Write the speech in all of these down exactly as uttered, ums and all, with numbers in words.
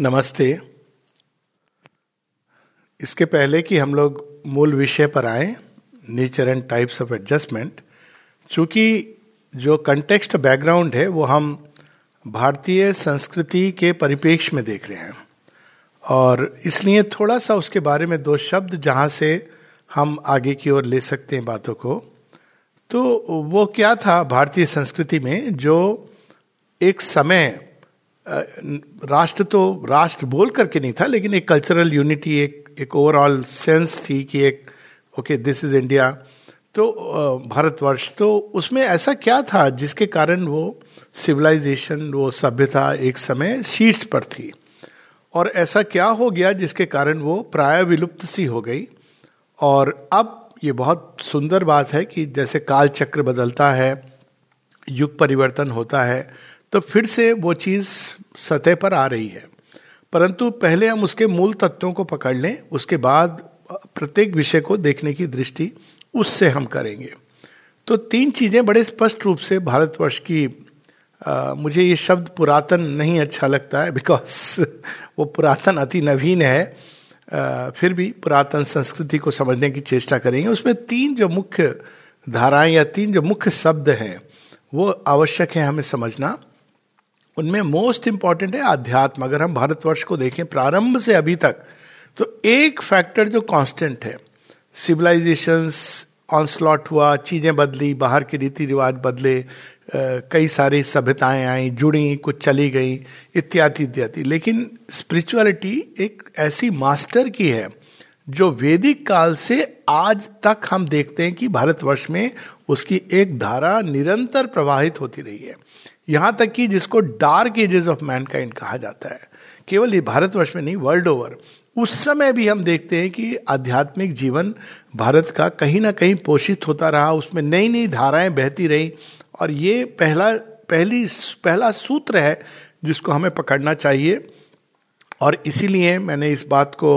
नमस्ते। इसके पहले कि हम लोग मूल विषय पर आए, nature and types of adjustment, चूँकि जो कंटेक्स्ट बैकग्राउंड है वो हम भारतीय संस्कृति के परिपेक्ष में देख रहे हैं और इसलिए थोड़ा सा उसके बारे में दो शब्द जहाँ से हम आगे की ओर ले सकते हैं बातों को। तो वो क्या था भारतीय संस्कृति में जो एक समय राष्ट्र तो राष्ट्र बोल करके नहीं था, लेकिन एक कल्चरल यूनिटी, एक एक ओवरऑल सेंस थी कि एक ओके दिस इज इंडिया, तो भारतवर्ष। तो उसमें ऐसा क्या था जिसके कारण वो सिविलाइजेशन, वो सभ्यता एक समय शीर्ष पर थी और ऐसा क्या हो गया जिसके कारण वो प्राय विलुप्त सी हो गई। और अब ये बहुत सुंदर बात है कि जैसे काल चक्र बदलता है, युग परिवर्तन होता है, तो फिर से वो चीज़ सतह पर आ रही है। परंतु पहले हम उसके मूल तत्वों को पकड़ लें, उसके बाद प्रत्येक विषय को देखने की दृष्टि उससे हम करेंगे। तो तीन चीज़ें बड़े स्पष्ट रूप से भारतवर्ष की, आ, मुझे ये शब्द पुरातन नहीं अच्छा लगता है बिकॉज वो पुरातन अति नवीन है, आ, फिर भी पुरातन संस्कृति को समझने की चेष्टा करेंगे। उसमें तीन जो मुख्य धाराएँ या तीन जो मुख्य शब्द हैं वो आवश्यक है हमें समझना। उनमें मोस्ट इम्पॉर्टेंट है आध्यात्म। अगर हम भारतवर्ष को देखें प्रारंभ से अभी तक, तो एक फैक्टर जो कांस्टेंट है, सिविलाइजेशंस ऑनस्लॉट हुआ, चीज़ें बदली, बाहर के रीति रिवाज बदले, कई सारी सभ्यताएं आई, जुड़ी, कुछ चली गई, इत्यादि इत्यादि। लेकिन स्पिरिचुअलिटी एक ऐसी मास्टर की है जो वैदिक काल से आज तक हम देखते हैं कि भारतवर्ष में उसकी एक धारा निरंतर प्रवाहित होती रही है, यहाँ तक कि जिसको डार्क एजेस ऑफ मैनकाइंड कहा जाता है। केवल ये भारतवर्ष में नहीं, वर्ल्ड ओवर उस समय भी हम देखते हैं कि आध्यात्मिक जीवन भारत का कहीं ना कहीं पोषित होता रहा, उसमें नई नई धाराएं बहती रही। और ये पहला पहली पहला सूत्र है जिसको हमें पकड़ना चाहिए। और इसीलिए मैंने इस बात को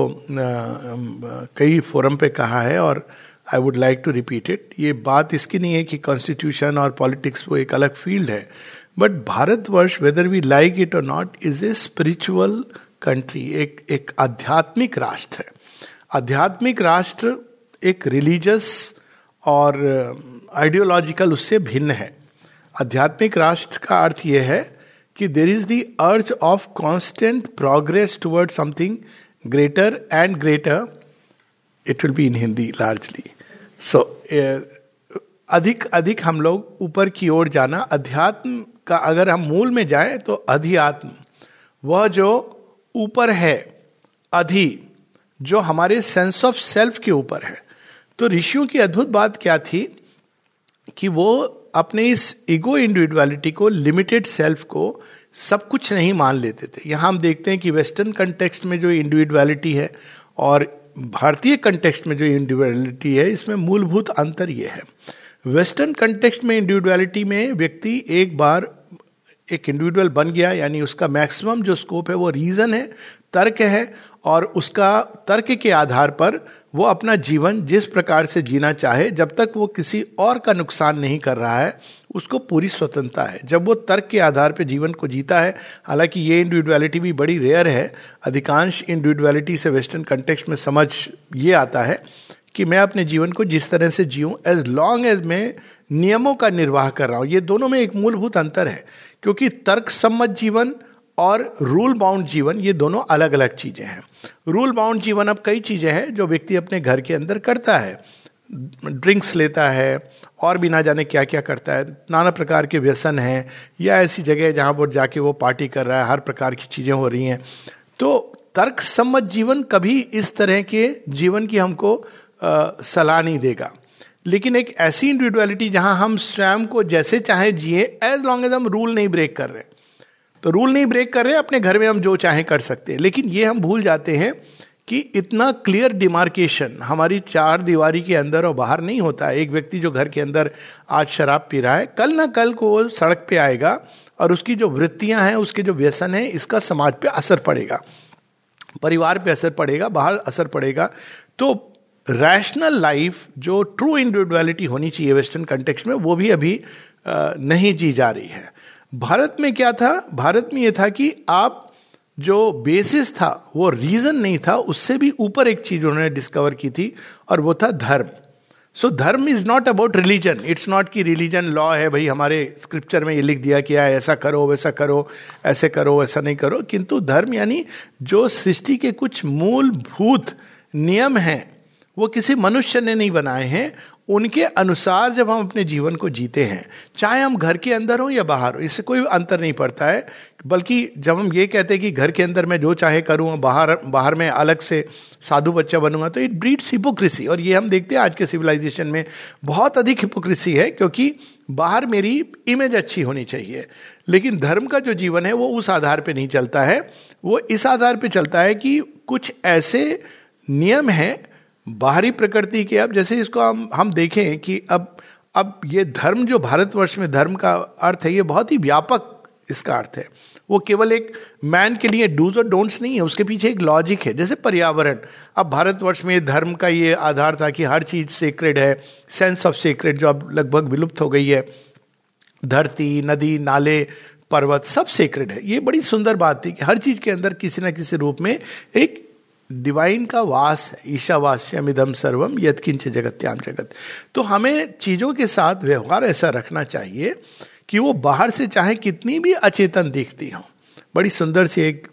कई फोरम पे कहा है और I would like to repeat it. ये बात इसकी नहीं है कि कॉन्स्टिट्यूशन और पॉलिटिक्स वो एक अलग फील्ड है, but Bharatvarsh whether we like it और not is a spiritual country, एक एक आध्यात्मिक राष्ट्र है। आध्यात्मिक राष्ट्र एक रिलीजियस और आइडियोलॉजिकल उससे भिन्न है। आध्यात्मिक राष्ट्र का अर्थ यह है कि there is the urge of constant progress toward something greater and greater. It will be in Hindi largely. So अधिक अधिक हम लोग ऊपर की ओर जाना। अध्यात्म का अगर हम मूल में जाएं तो अधियात्म वह जो ऊपर है, अधि जो हमारे सेंस ऑफ सेल्फ के ऊपर है। तो ऋषियों की अद्भुत बात क्या थी कि वो अपने इस ईगो इंडिविजुअलिटी को, लिमिटेड सेल्फ को सब कुछ नहीं मान लेते थे। यहाँ हम देखते हैं कि वेस्टर्न कंटेक्स्ट में जो इंडिविजुअलिटी है और भारतीय कंटेक्स्ट में जो इंडिविजुअलिटी है, इसमें मूलभूत अंतर यह है। वेस्टर्न कंटेक्स्ट में इंडिविजुअलिटी में व्यक्ति एक बार एक इंडिविजुअल बन गया, यानी उसका मैक्सिमम जो स्कोप है वो रीज़न है, तर्क है, और उसका तर्क के आधार पर वो अपना जीवन जिस प्रकार से जीना चाहे, जब तक वो किसी और का नुकसान नहीं कर रहा है, उसको पूरी स्वतंत्रता है। जब वो तर्क के आधार पर जीवन को जीता है, हालांकि ये इंडिविजुअलिटी भी बड़ी रेयर है। अधिकांश इंडिविजुअलिटी से वेस्टर्न कंटेक्स्ट में समझ ये आता है कि मैं अपने जीवन को जिस तरह से जीऊँ, एज लॉन्ग एज मैं नियमों का निर्वाह कर रहा हूँ। ये दोनों में एक मूलभूत अंतर है, क्योंकि तर्क सम्मत जीवन और रूल बाउंड जीवन ये दोनों अलग अलग चीज़ें हैं। रूल बाउंड जीवन अब कई चीज़ें हैं जो व्यक्ति अपने घर के अंदर करता है, ड्रिंक्स लेता है और भी ना जाने क्या क्या करता है, नाना प्रकार के व्यसन हैं, या ऐसी जगह जहाँ पर जाके वो पार्टी कर रहा है, हर प्रकार की चीज़ें हो रही हैं। तो तर्क सम्मत जीवन कभी इस तरह के जीवन की हमको सलाह नहीं देगा। लेकिन एक ऐसी इंडिविजुअलिटी जहाँ हम स्वयं को जैसे चाहे जिए, एज लॉन्ग एज हम रूल नहीं ब्रेक कर रहे, तो रूल नहीं ब्रेक कर रहे, अपने घर में हम जो चाहें कर सकते हैं। लेकिन ये हम भूल जाते हैं कि इतना क्लियर डिमार्केशन हमारी चार दीवारी के अंदर और बाहर नहीं होता है। एक व्यक्ति जो घर के अंदर आज शराब पी रहा है, कल ना कल को वो सड़क पे आएगा और उसकी जो वृत्तियां हैं, उसके जो व्यसन हैं, इसका समाज पे असर पड़ेगा, परिवार पे असर पड़ेगा, बाहर असर पड़ेगा। तो रैशनल लाइफ जो ट्रू इंडिविजुअलिटी होनी चाहिए वेस्टर्न कंटेक्स्ट में, वो भी अभी नहीं जी जा रही है। भारत में क्या था? भारत में ये था कि आप जो बेसिस था वो रीजन नहीं था, उससे भी ऊपर एक चीज उन्होंने डिस्कवर की थी और वो था धर्म. So dharma is not about religion. It's not कि रिलीजन लॉ है, भाई हमारे स्क्रिप्चर में ये लिख दिया कि ऐसा करो वैसा करो ऐसे करो ऐसा नहीं करो, किंतु धर्म यानी जो सृष्टि के कुछ मूलभूत नियम हैं वो किसी मनुष्य ने नहीं बनाए हैं, उनके अनुसार जब हम अपने जीवन को जीते हैं, चाहे हम घर के अंदर हो या बाहर हो, इससे कोई अंतर नहीं पड़ता है. बल्कि जब हम ये कहते हैं कि घर के अंदर मैं जो चाहे करूँ, बाहर बाहर में अलग से साधु बच्चा बनूंगा, तो इट ब्रीड्स हिपोक्रेसी. और ये हम देखते हैं आज के सिविलाइजेशन में बहुत अधिक हिपोक्रेसी है, क्योंकि बाहर मेरी इमेज अच्छी होनी चाहिए. लेकिन धर्म का जो जीवन है वो उस आधार पर नहीं चलता है, वो इस आधार पर चलता है कि कुछ ऐसे नियम हैं बाहरी प्रकृति के. अब जैसे इसको हम हम देखें कि अब अब ये धर्म जो भारतवर्ष में धर्म का अर्थ है, ये बहुत ही व्यापक इसका अर्थ है. वो केवल एक मैन के लिए डूज और डोंट्स नहीं है, उसके पीछे एक लॉजिक है. जैसे पर्यावरण, अब भारतवर्ष में धर्म का ये आधार था कि हर चीज़ सेक्रेड है, सेंस ऑफ सेक्रेड जो अब लगभग विलुप्त हो गई है. धरती, नदी, नाले, पर्वत सब सेक्रेड है. ये बड़ी सुंदर बात थी कि हर चीज़ के अंदर किसी न किसी रूप में एक डिवाइन का वास है. ईशावास्यम इदम सर्वम यत्किंच जगत्याम जगत. तो हमें चीज़ों के साथ व्यवहार ऐसा रखना चाहिए कि वो बाहर से चाहे कितनी भी अचेतन दिखती हों. बड़ी सुंदर सी एक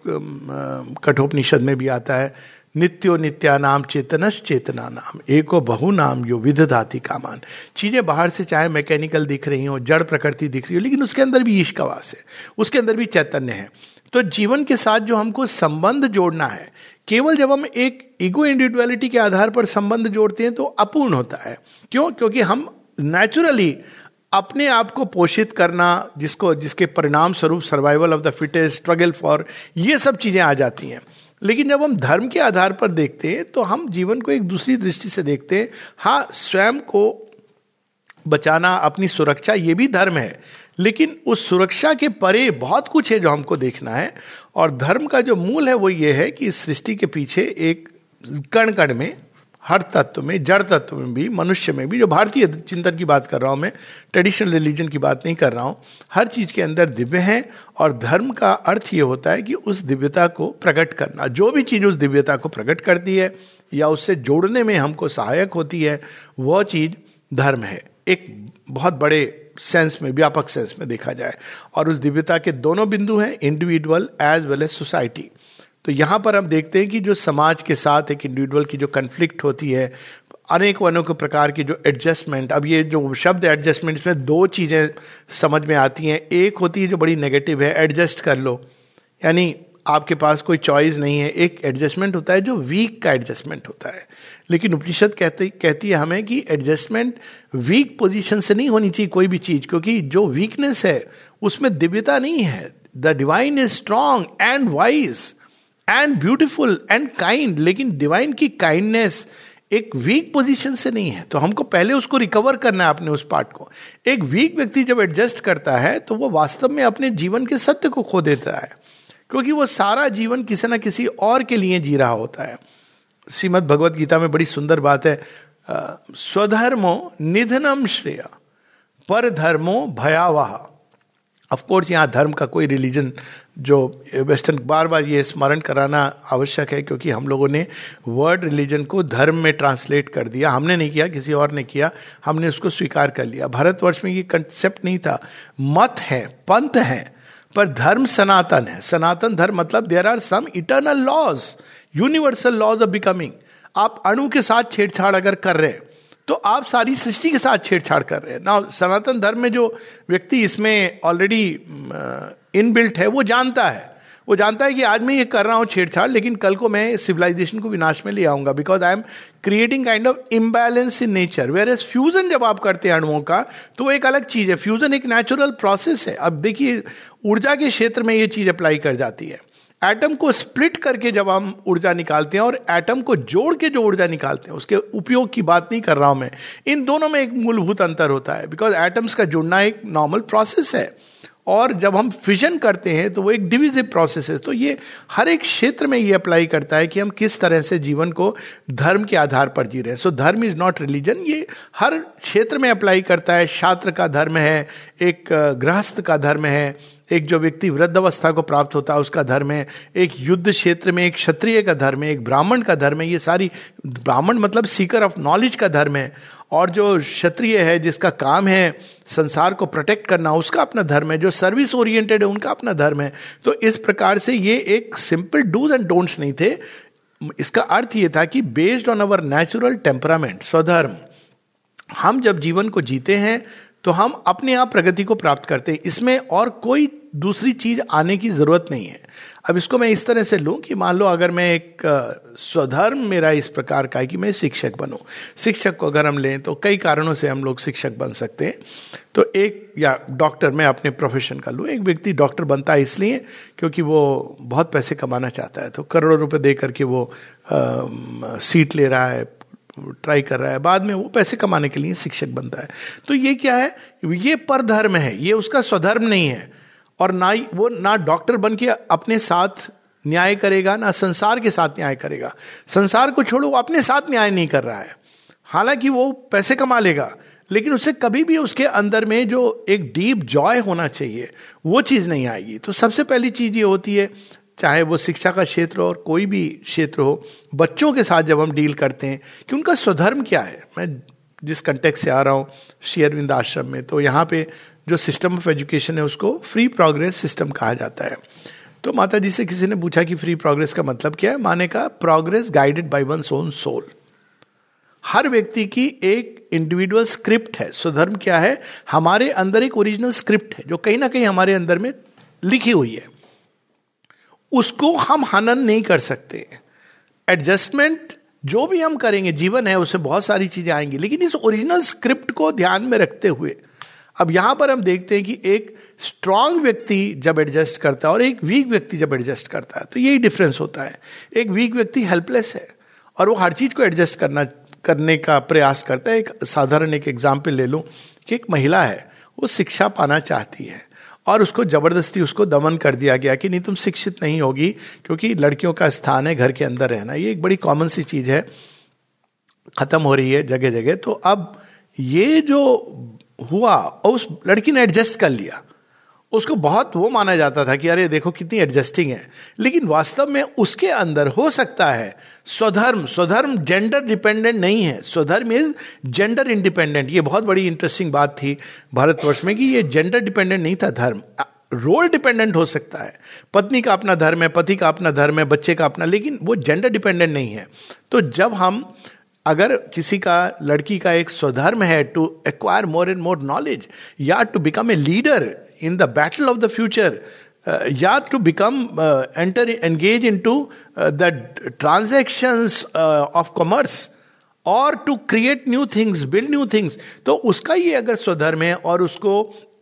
कठोपनिषद में भी आता है, नित्यो नित्यानाम चेतनस चेतना नाम एको बहु नाम यो विदधाति कामान. चीज़ें बाहर से चाहे मैकेनिकल दिख रही हों, जड़ प्रकृति दिख रही हो, लेकिन उसके अंदर भी ईश का वास है, उसके अंदर भी चैतन्य है. तो जीवन के साथ जो हमको संबंध जोड़ना है, केवल जब हम एक ईगो इंडिविजुअलिटी के आधार पर संबंध जोड़ते हैं तो अपूर्ण होता है. क्यों? क्योंकि हम नेचुरली अपने आप को पोषित करना, जिसको जिसके परिणाम स्वरूप survival of the fittest, struggle for, ये सब चीज़ें आ जाती हैं. लेकिन जब हम धर्म के आधार पर देखते हैं तो हम जीवन को एक दूसरी दृष्टि से देखते हैं. हाँ, स्वयं को बचाना, अपनी सुरक्षा, ये भी धर्म है, लेकिन उस सुरक्षा के परे बहुत कुछ है जो हमको देखना है. और धर्म का जो मूल है वो ये है कि इस सृष्टि के पीछे एक कण कण में, हर तत्व में, जड़ तत्व में भी, मनुष्य में भी, जो भारतीय चिंतन की बात कर रहा हूँ मैं, ट्रेडिशनल रिलीजन की बात नहीं कर रहा हूँ, हर चीज़ के अंदर दिव्य है. और धर्म का अर्थ ये होता है कि उस दिव्यता को प्रकट करना. जो भी चीज़ उस दिव्यता को प्रकट करती है या उससे जोड़ने में हमको सहायक होती है, वह चीज़ धर्म है, एक बहुत बड़े सेंस में, व्यापक सेंस में देखा जाए. और उस दिव्यता के दोनों बिंदु हैं, individual as well as society. तो यहाँ पर हम देखते हैं कि जो समाज के साथ एक इंडिविजुअल की जो कन्फ्लिक्ट होती है, अनेकों अनेकों प्रकार की जो एडजस्टमेंट, अब ये जो शब्द एडजस्टमेंट, इसमें दो चीज़ें समझ में आती हैं. एक होती है जो बड़ी नेगेटिव है, एडजस्ट कर लो, यानी आपके पास कोई चॉइस नहीं है. एक एडजस्टमेंट होता है जो वीक का एडजस्टमेंट होता है. लेकिन उपनिषद कहती कहती है हमें कि एडजस्टमेंट वीक पोजीशन से नहीं होनी चाहिए कोई भी चीज़, क्योंकि जो वीकनेस है उसमें दिव्यता नहीं है. The divine is strong and wise and beautiful and kind, लेकिन डिवाइन की काइंडनेस एक वीक पोजीशन से नहीं है. तो हमको पहले उसको रिकवर करना है, अपने उस पार्ट को. एक वीक व्यक्ति जब एडजस्ट करता है तो वो वास्तव में अपने जीवन के सत्य को खो देता है, क्योंकि वो सारा जीवन किसी ना किसी और के लिए जी रहा होता है. श्रीमद् भगवत गीता में बड़ी सुंदर बात है, स्वधर्मो निधनम श्रेय परधर्मो भयावह. ऑफ कोर्स यहाँ धर्म का कोई रिलीजन जो वेस्टर्न, बार बार ये स्मरण कराना आवश्यक है, क्योंकि हम लोगों ने वर्ड रिलीजन को धर्म में ट्रांसलेट कर दिया. हमने नहीं किया, किसी और ने किया, हमने उसको स्वीकार कर लिया. भारतवर्ष में ये कंसेप्ट नहीं था. मत है, पंथ है, पर धर्म सनातन है. सनातन धर्म मतलब there are some eternal laws, universal laws of becoming. आप अणु के साथ छेड़छाड़ अगर कर रहे हैं तो आप सारी सृष्टि के साथ छेड़छाड़ कर रहे हैं ना. सनातन धर्म में जो व्यक्ति इसमें ऑलरेडी इनबिल्ट है वो जानता है, वो जानता है कि आज मैं ये कर रहा हूँ छेड़छाड़, लेकिन कल को मैं सिविलाइजेशन को विनाश में ले आऊँगा, because I am creating kind of imbalance in nature. Whereas fusion जब आप करते हैं अणुओं का तो वो एक अलग चीज़ है. फ्यूजन एक नेचुरल प्रोसेस है. अब देखिए ऊर्जा के क्षेत्र में ये चीज़ अप्लाई कर जाती है. एटम को स्प्लिट करके जब हम ऊर्जा निकालते हैं और एटम को जोड़ के जो ऊर्जा निकालते हैं, उसके उपयोग की बात नहीं कर रहा हूँ मैं. इन दोनों में एक मूलभूत अंतर होता है, बिकॉज एटम्स का जुड़ना एक नॉर्मल प्रोसेस है, और जब हम फिजन करते हैं तो वो एक डिविजिव प्रोसेस है. तो ये हर एक क्षेत्र में ये अप्लाई करता है कि हम किस तरह से जीवन को धर्म के आधार पर जी रहे हैं. सो धर्म इज़ नॉट रिलीजन. ये हर क्षेत्र में अप्लाई करता है. छात्र का धर्म है, एक गृहस्थ का धर्म है, एक जो व्यक्ति वृद्धावस्था को प्राप्त होता है उसका धर्म है, एक युद्ध क्षेत्र में एक क्षत्रिय का धर्म है, एक ब्राह्मण का धर्म है, ये सारी ब्राह्मण मतलब सीकर ऑफ नॉलेज का धर्म है, और जो क्षत्रिय है जिसका काम है संसार को प्रोटेक्ट करना उसका अपना धर्म है, जो सर्विस ओरिएंटेड है उनका अपना धर्म है। तो इस प्रकार से ये एक सिंपल डूज एंड डोंट्स नहीं थे, इसका अर्थ ये था कि based on our natural temperament स्वधर्म हम जब जीवन को जीते हैं तो हम अपने आप प्रगति को प्राप्त करते हैं, इसमें और कोई दूसरी चीज आने की जरूरत नहीं है। अब इसको मैं इस तरह से लूं कि मान लो अगर मैं एक स्वधर्म मेरा इस प्रकार का है कि मैं शिक्षक बनूं, शिक्षक को अगर हम लें तो कई कारणों से हम लोग शिक्षक बन सकते हैं। तो एक या डॉक्टर, मैं अपने प्रोफेशन का लूं, एक व्यक्ति डॉक्टर बनता है इसलिए क्योंकि वो बहुत पैसे कमाना चाहता है, तो करोड़ों रुपये दे करके वो आ, सीट ले रहा है, ट्राई कर रहा है, बाद में वो पैसे कमाने के लिए शिक्षक बनता है। तो ये क्या है, ये परधर्म है, ये उसका स्वधर्म नहीं है, और ना वो ना डॉक्टर बन के अपने साथ न्याय करेगा ना संसार के साथ न्याय करेगा। संसार को छोड़ो, वो अपने साथ न्याय नहीं कर रहा है, हालांकि वो पैसे कमा लेगा लेकिन उससे कभी भी उसके अंदर में जो एक डीप जॉय होना चाहिए वो चीज़ नहीं आएगी। तो सबसे पहली चीज़ ये होती है, चाहे वो शिक्षा का क्षेत्र हो और कोई भी क्षेत्र हो, बच्चों के साथ जब हम डील करते हैं कि उनका स्वधर्म क्या है। मैं जिस कंटेक्ट से आ रहा हूँ श्री अरविंद आश्रम में, तो यहाँ पे जो सिस्टम ऑफ एजुकेशन है उसको फ्री प्रोग्रेस सिस्टम कहा जाता है। तो माता जी से किसी ने पूछा कि फ्री प्रोग्रेस का मतलब क्या है, माने का progress guided by one's own soul. हर व्यक्ति की एक इंडिविजुअल स्क्रिप्ट है। स्वधर्म क्या है, हमारे अंदर एक ओरिजिनल स्क्रिप्ट है जो कहीं ना कहीं हमारे अंदर में लिखी हुई है, उसको हम हनन नहीं कर सकते। एडजस्टमेंट जो भी हम करेंगे, जीवन है उसमें बहुत सारी चीजें आएंगी, लेकिन इस ओरिजिनल स्क्रिप्ट को ध्यान में रखते हुए। अब यहां पर हम देखते हैं कि एक स्ट्रांग व्यक्ति जब एडजस्ट करता है और एक वीक व्यक्ति जब एडजस्ट करता है, तो यही डिफरेंस होता है। एक वीक व्यक्ति हेल्पलेस है और वो हर चीज को एडजस्ट करना करने का प्रयास करता है। एक साधारण एक एग्जाम्पल ले लूं कि एक महिला है, वो शिक्षा पाना चाहती है और उसको जबरदस्ती उसको दमन कर दिया गया कि नहीं तुम शिक्षित नहीं होगी क्योंकि लड़कियों का स्थान है घर के अंदर रहना। ये एक बड़ी कॉमन सी चीज है, खत्म हो रही है जगह जगह। तो अब ये जो हुआ और उस लड़की ने एडजस्ट कर लिया, उसको बहुत वो माना जाता था कि अरे देखो कितनी एडजस्टिंग है, लेकिन वास्तव में उसके अंदर हो सकता है स्वधर्म। स्वधर्म जेंडर डिपेंडेंट नहीं है, स्वधर्म इज जेंडर इंडिपेंडेंट। ये बहुत बड़ी इंटरेस्टिंग बात थी भारतवर्ष में कि ये जेंडर डिपेंडेंट नहीं था, धर्म रोल डिपेंडेंट हो सकता है। पत्नी का अपना धर्म है, पति का अपना धर्म है, बच्चे का अपना, लेकिन वो जेंडर डिपेंडेंट नहीं है। तो जब हम अगर किसी का लड़की का एक स्वधर्म है to acquire more and more knowledge या to become a leader in the battle of the future, uh, ya to become uh, enter engage into uh, the transactions uh, of commerce or to create new things, build new things, तो उसका ये अगर स्वधर्म है और उसको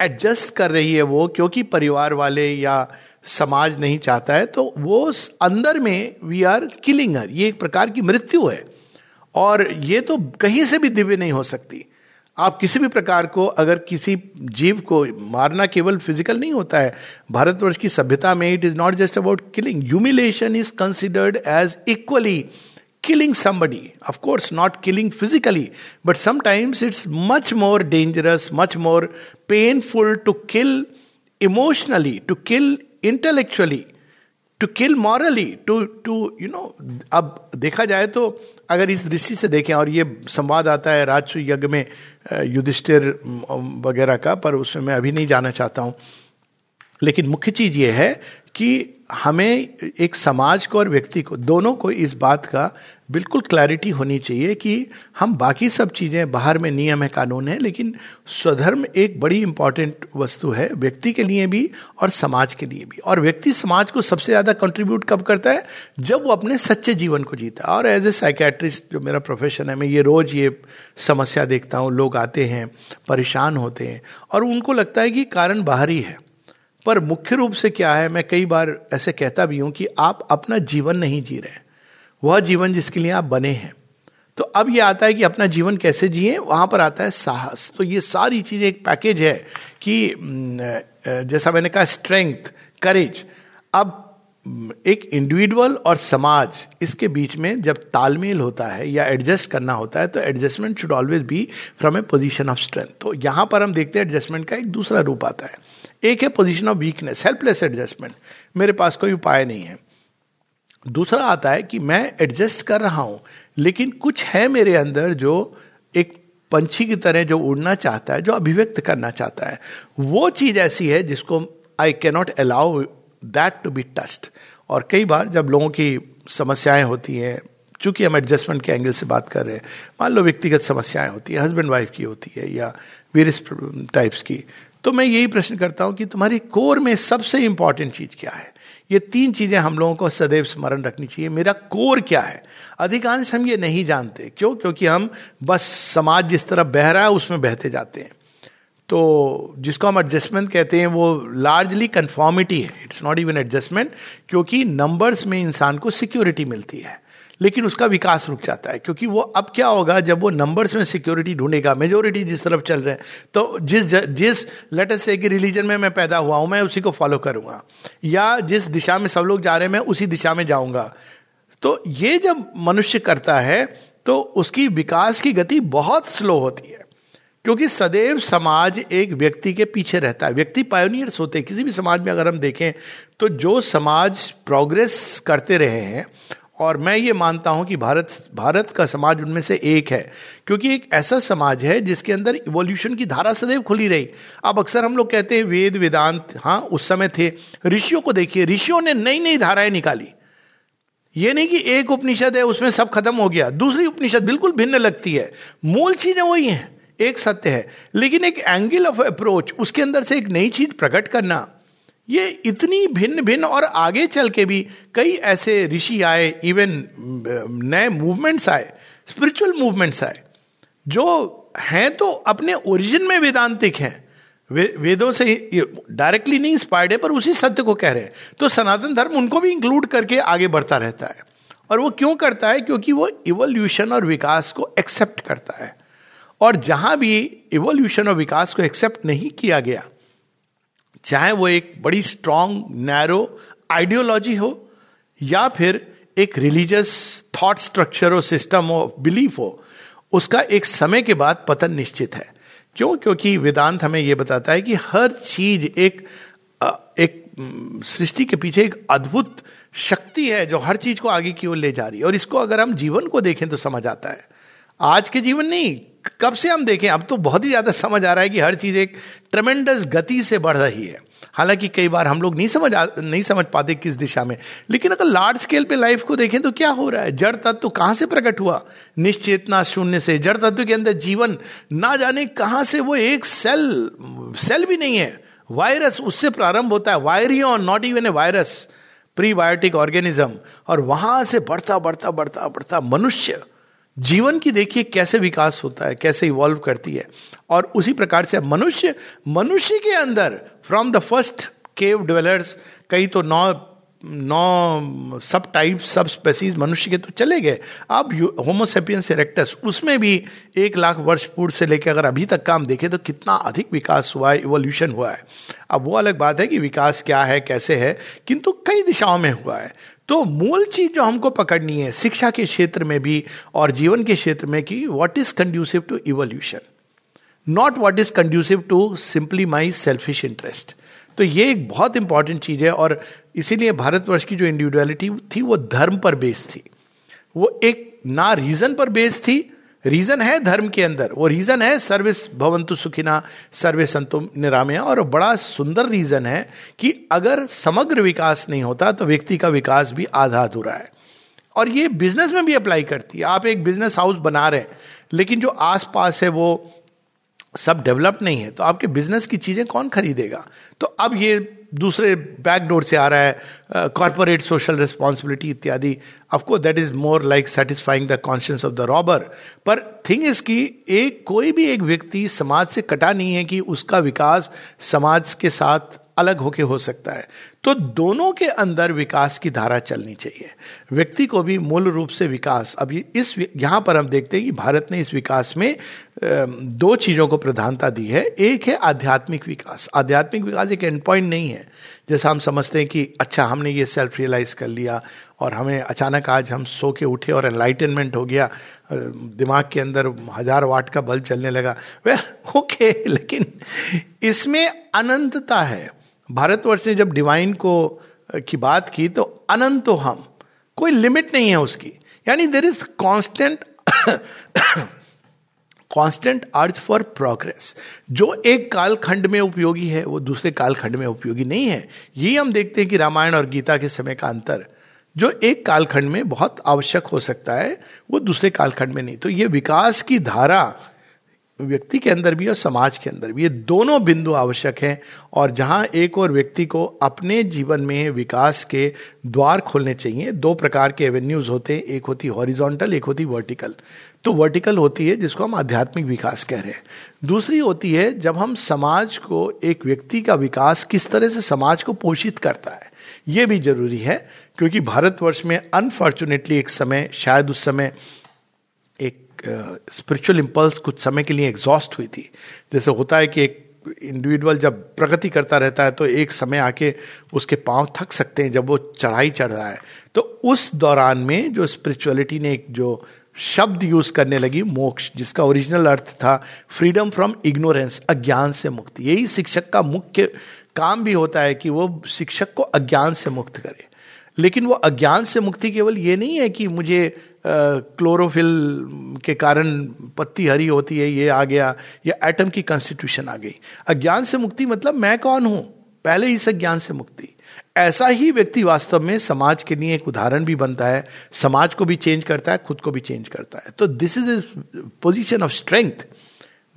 adjust कर रही है वो क्योंकि परिवार वाले या समाज नहीं चाहता है, तो वो अंदर में वी आर किलिंग हर, ये एक प्रकार की मृत्यु है और ये तो कहीं से भी दिव्य नहीं हो सकती। आप किसी भी प्रकार को अगर किसी जीव को मारना केवल फिजिकल नहीं होता है, भारतवर्ष की सभ्यता में it is not just about killing, humiliation is considered as equally killing somebody. Of course not killing physically, but sometimes it's much more dangerous, much more painful to kill emotionally, to kill intellectually, to kill morally, to to you know. अब देखा जाए तो अगर इस दृष्टि से देखें, और ये संवाद आता है राजसूय यज्ञ में युधिष्ठिर वगैरह का, पर उसमें मैं अभी नहीं जाना चाहता हूँ, लेकिन मुख्य चीज़ ये है कि हमें एक समाज को और व्यक्ति को दोनों को इस बात का बिल्कुल क्लैरिटी होनी चाहिए कि हम बाकी सब चीज़ें बाहर में नियम है, कानून है, लेकिन स्वधर्म एक बड़ी इंपॉर्टेंट वस्तु है व्यक्ति के लिए भी और समाज के लिए भी। और व्यक्ति समाज को सबसे ज़्यादा कंट्रीब्यूट कब करता है, जब वो अपने सच्चे जीवन को जीता है। और एज ए साइकियाट्रिस्ट जो मेरा प्रोफेशन है, मैं ये रोज़ ये समस्या देखता हूँ, लोग आते हैं परेशान होते हैं और उनको लगता है कि कारण बाहरी है, पर मुख्य रूप से क्या है, मैं कई बार ऐसे कहता भी हूं कि आप अपना जीवन नहीं जी रहे, वह जीवन जिसके लिए आप बने हैं। तो अब यह आता है कि अपना जीवन कैसे जिए, वहां पर आता है साहस। तो ये सारी चीजें एक पैकेज है कि जैसा मैंने कहा स्ट्रेंथ, करेज। अब एक इंडिविजुअल और समाज इसके बीच में जब तालमेल होता है या एडजस्ट करना होता है तो adjustment should always be from a position of strength. तो यहाँ पर हम देखते हैं एडजस्टमेंट का एक दूसरा रूप आता है. एक है position of weakness, helpless adjustment, मेरे पास कोई उपाय नहीं है. दूसरा आता है कि मैं एडजस्ट कर रहा हूँ लेकिन कुछ है मेरे अंदर जो एक पंछी की तरह जो उड़ना चाहता है, जो अभिव्यक्त करना चाहता है. वो चीज़ ऐसी है जिसको I cannot allow that to be touched. और कई बार जब लोगों की समस्याएं होती हैं, चूंकि हम एडजस्टमेंट के एंगल से बात कर रहे हैं, मान लो व्यक्तिगत समस्याएं होती हैं, हस्बैंड वाइफ की होती है या वेरियस टाइप्स की, तो मैं यही प्रश्न करता हूँ कि तुम्हारी कोर में सबसे इंपॉर्टेंट चीज़ क्या है. ये तीन चीज़ें हम लोगों को सदैव स्मरण रखनी चाहिए, मेरा कोर क्या है. अधिकांश हम ये नहीं जानते. क्यों? क्योंकि हम बस समाज जिस तरह बह रहा है उसमें बहते जाते हैं. तो जिसको हम एडजस्टमेंट कहते हैं वो लार्जली कन्फॉर्मिटी है, इट्स नॉट इवन एडजस्टमेंट, क्योंकि नंबर्स में इंसान को सिक्योरिटी मिलती है लेकिन उसका विकास रुक जाता है. क्योंकि वो अब क्या होगा जब वो नंबर्स में सिक्योरिटी ढूंढेगा, मेजोरिटी जिस तरफ चल रहे हैं, तो जिस जिस लेट अस से कि रिलीजन में मैं पैदा हुआ हूँ मैं उसी को फॉलो करूँगा, या जिस दिशा में सब लोग जा रहे हैं मैं उसी दिशा में जाऊँगा. तो ये जब मनुष्य करता है तो उसकी विकास की गति बहुत स्लो होती है, क्योंकि सदैव समाज एक व्यक्ति के पीछे रहता है. व्यक्ति पायोनियर्स होते हैं किसी भी समाज में. अगर हम देखें तो जो समाज प्रोग्रेस करते रहे हैं, और मैं ये मानता हूं कि भारत भारत का समाज उनमें से एक है, क्योंकि एक ऐसा समाज है जिसके अंदर इवोल्यूशन की धारा सदैव खुली रही. अब अक्सर हम लोग कहते हैं वेद वेदांत, हाँ उस समय थे. ऋषियों को देखिए, ऋषियों ने नई नई धाराएं निकाली. ये नहीं कि एक उपनिषद है उसमें सब खत्म हो गया, दूसरी उपनिषद बिल्कुल भिन्न लगती है, मूल चीजें वही हैं, एक सत्य है, लेकिन एक एंगल ऑफ अप्रोच, उसके अंदर से एक नई चीज प्रकट करना. ये इतनी भिन्न भिन्न, और आगे चल के भी कई ऐसे ऋषि आए, इवन नए मूवमेंट्स आए, स्पिरिचुअल मूवमेंट्स आए, जो हैं तो अपने ओरिजिन में वेदांतिक हैं, वे, वेदों से डायरेक्टली नहीं इंस्पायर्ड है पर उसी सत्य को कह रहे हैं. तो सनातन धर्म उनको भी इंक्लूड करके आगे बढ़ता रहता है. और वो क्यों करता है? क्योंकि वो इवोल्यूशन और विकास को एक्सेप्ट करता है, और जहां भी इवोल्यूशन और विकास को एक्सेप्ट नहीं किया गया, चाहे वो एक बड़ी स्ट्रॉन्ग नैरो आइडियोलॉजी हो या फिर एक रिलीजियस थॉट स्ट्रक्चर हो, सिस्टम हो, बिलीफ हो, उसका एक समय के बाद पतन निश्चित है. क्यों? क्योंकि वेदांत हमें यह बताता है कि हर चीज एक एक सृष्टि के पीछे एक अद्भुत शक्ति है जो हर चीज को आगे की ओर ले जा रही है. और इसको अगर हम जीवन को देखें तो समझ आता है, आज के जीवन नहीं, कब से हम देखें, अब तो बहुत ही ज्यादा समझ आ रहा है कि हर चीज एक ट्रेमेंडस गति से बढ़ रही है. हालांकि कई बार हम लोग नहीं समझ नहीं समझ पाते किस दिशा में, लेकिन अगर लार्ज स्केल पे लाइफ को देखें तो क्या हो रहा है. जड़ तत्व कहाँ से प्रकट हुआ? निश्चेतना शून्य से. जड़ तत्व के अंदर जीवन ना जाने कहाँ से, वो एक सेल सेल भी नहीं है, वायरस उससे प्रारंभ होता है, virion, not even a virus, prebiotic organism, और वहां से बढ़ता बढ़ता बढ़ता बढ़ता मनुष्य जीवन की देखिए कैसे विकास होता है, कैसे इवॉल्व करती है. और उसी प्रकार से मनुष्य मनुष्य के अंदर from the first cave dwellers, कई तो नौ नौ सब टाइप सब स्पेसीज मनुष्य के तो चले गए. अब होमो सेपियंस इरेक्टस, उसमें भी एक लाख वर्ष पूर्व से लेकर अगर अभी तक का हम देखें तो कितना अधिक विकास हुआ है, इवोल्यूशन हुआ है. अब वो अलग बात है कि विकास क्या है, कैसे है, किंतु कई दिशाओं में हुआ है. तो मूल चीज जो हमको पकड़नी है शिक्षा के क्षेत्र में भी और जीवन के क्षेत्र में कि what is conducive to evolution, not what is conducive to simply my selfish interest. तो ये एक बहुत इंपॉर्टेंट चीज है, और इसीलिए भारतवर्ष की जो इंडिविजुअलिटी थी वो धर्म पर बेस्ड थी. वो एक ना रीजन पर बेस्ड थी, रीजन है धर्म के अंदर, वो रीजन है सर्विस भवंतु सुखिना सर्वे संतु निरामया. और बड़ा सुंदर रीजन है कि अगर समग्र विकास नहीं होता तो व्यक्ति का विकास भी आधा अधूरा है. और ये बिजनेस में भी अप्लाई करती है. आप एक बिजनेस हाउस बना रहे हैं लेकिन जो आसपास है वो सब डेवलप नहीं है, तो आपके बिजनेस की चीजें कौन खरीदेगा? तो अब ये दूसरे बैकडोर से आ रहा है, कॉर्पोरेट सोशल रिस्पॉन्सिबिलिटी इत्यादि. Of course that is more like satisfying the conscience of the robber. पर थिंग इज कि एक कोई भी एक व्यक्ति समाज से कटा नहीं है कि उसका विकास समाज के साथ अलग होके हो सकता है. तो दोनों के अंदर विकास की धारा चलनी चाहिए. व्यक्ति को भी मूल रूप से विकास, अब इस यहाँ पर हम देखते हैं कि भारत ने इस विकास में दो चीज़ों को प्रधानता दी है. एक है आध्यात्मिक विकास. आध्यात्मिक विकास एक एंड पॉइंट नहीं है. जैसा हम समझते हैं कि अच्छा हमने ये सेल्फ रियलाइज कर लिया और हमें अचानक आज हम सो के उठे और एनलाइटनमेंट हो गया, दिमाग के अंदर हजार वाट का बल्ब चलने लगा, वेल ओके, लेकिन इसमें अनंतता है। भारतवर्ष ने जब डिवाइन को की बात की तो अनंत तो हम, कोई लिमिट नहीं है उसकी, यानी there is constant constant urge for progress. जो एक कालखंड में उपयोगी है वो दूसरे कालखंड में उपयोगी नहीं है। यही हम देखते हैं कि रामायण और गीता के समय का अंतर, जो एक कालखंड में बहुत आवश्यक हो सकता है वो दूसरे कालखंड में नहीं। तो ये विकास की धारा व्यक्ति के अंदर भी और समाज के अंदर भी, ये दोनों बिंदु आवश्यक हैं। और जहाँ एक और व्यक्ति को अपने जीवन में विकास के द्वार खोलने चाहिए, दो प्रकार के एवेन्यूज होते हैं, एक होती हॉरिजॉन्टल, एक होती वर्टिकल। तो वर्टिकल होती है जिसको हम आध्यात्मिक विकास कह रहे हैं, दूसरी होती है जब हम समाज को, एक व्यक्ति का विकास किस तरह से समाज को पोषित करता है, ये भी जरूरी है। क्योंकि भारतवर्ष में अनफॉर्चुनेटली एक समय, शायद उस समय स्पिरिचुअल uh, इम्पल्स कुछ समय के लिए एग्जॉस्ट हुई थी। जैसे होता है कि एक इंडिविजुअल जब प्रगति करता रहता है तो एक समय आके उसके पांव थक सकते हैं जब वो चढ़ाई चढ़ रहा है। तो उस दौरान में जो स्पिरिचुअलिटी ने एक जो शब्द यूज करने लगी, मोक्ष, जिसका ओरिजिनल अर्थ था फ्रीडम फ्रॉम इग्नोरेंस, अज्ञान से मुक्ति। यही शिक्षक का मुख्य काम भी होता है कि वो शिक्षक को अज्ञान से मुक्त करे। लेकिन वो अज्ञान से मुक्ति केवल ये नहीं है कि मुझे क्लोरोफिल uh, के कारण पत्ती हरी होती है, ये आ गया, या एटम की कॉन्स्टिट्यूशन आ गई। अज्ञान से मुक्ति मतलब मैं कौन हूँ, पहले इस अज्ञान से मुक्ति। ऐसा ही व्यक्ति वास्तव में समाज के लिए एक उदाहरण भी बनता है, समाज को भी चेंज करता है, खुद को भी चेंज करता है। तो this is a position of strength,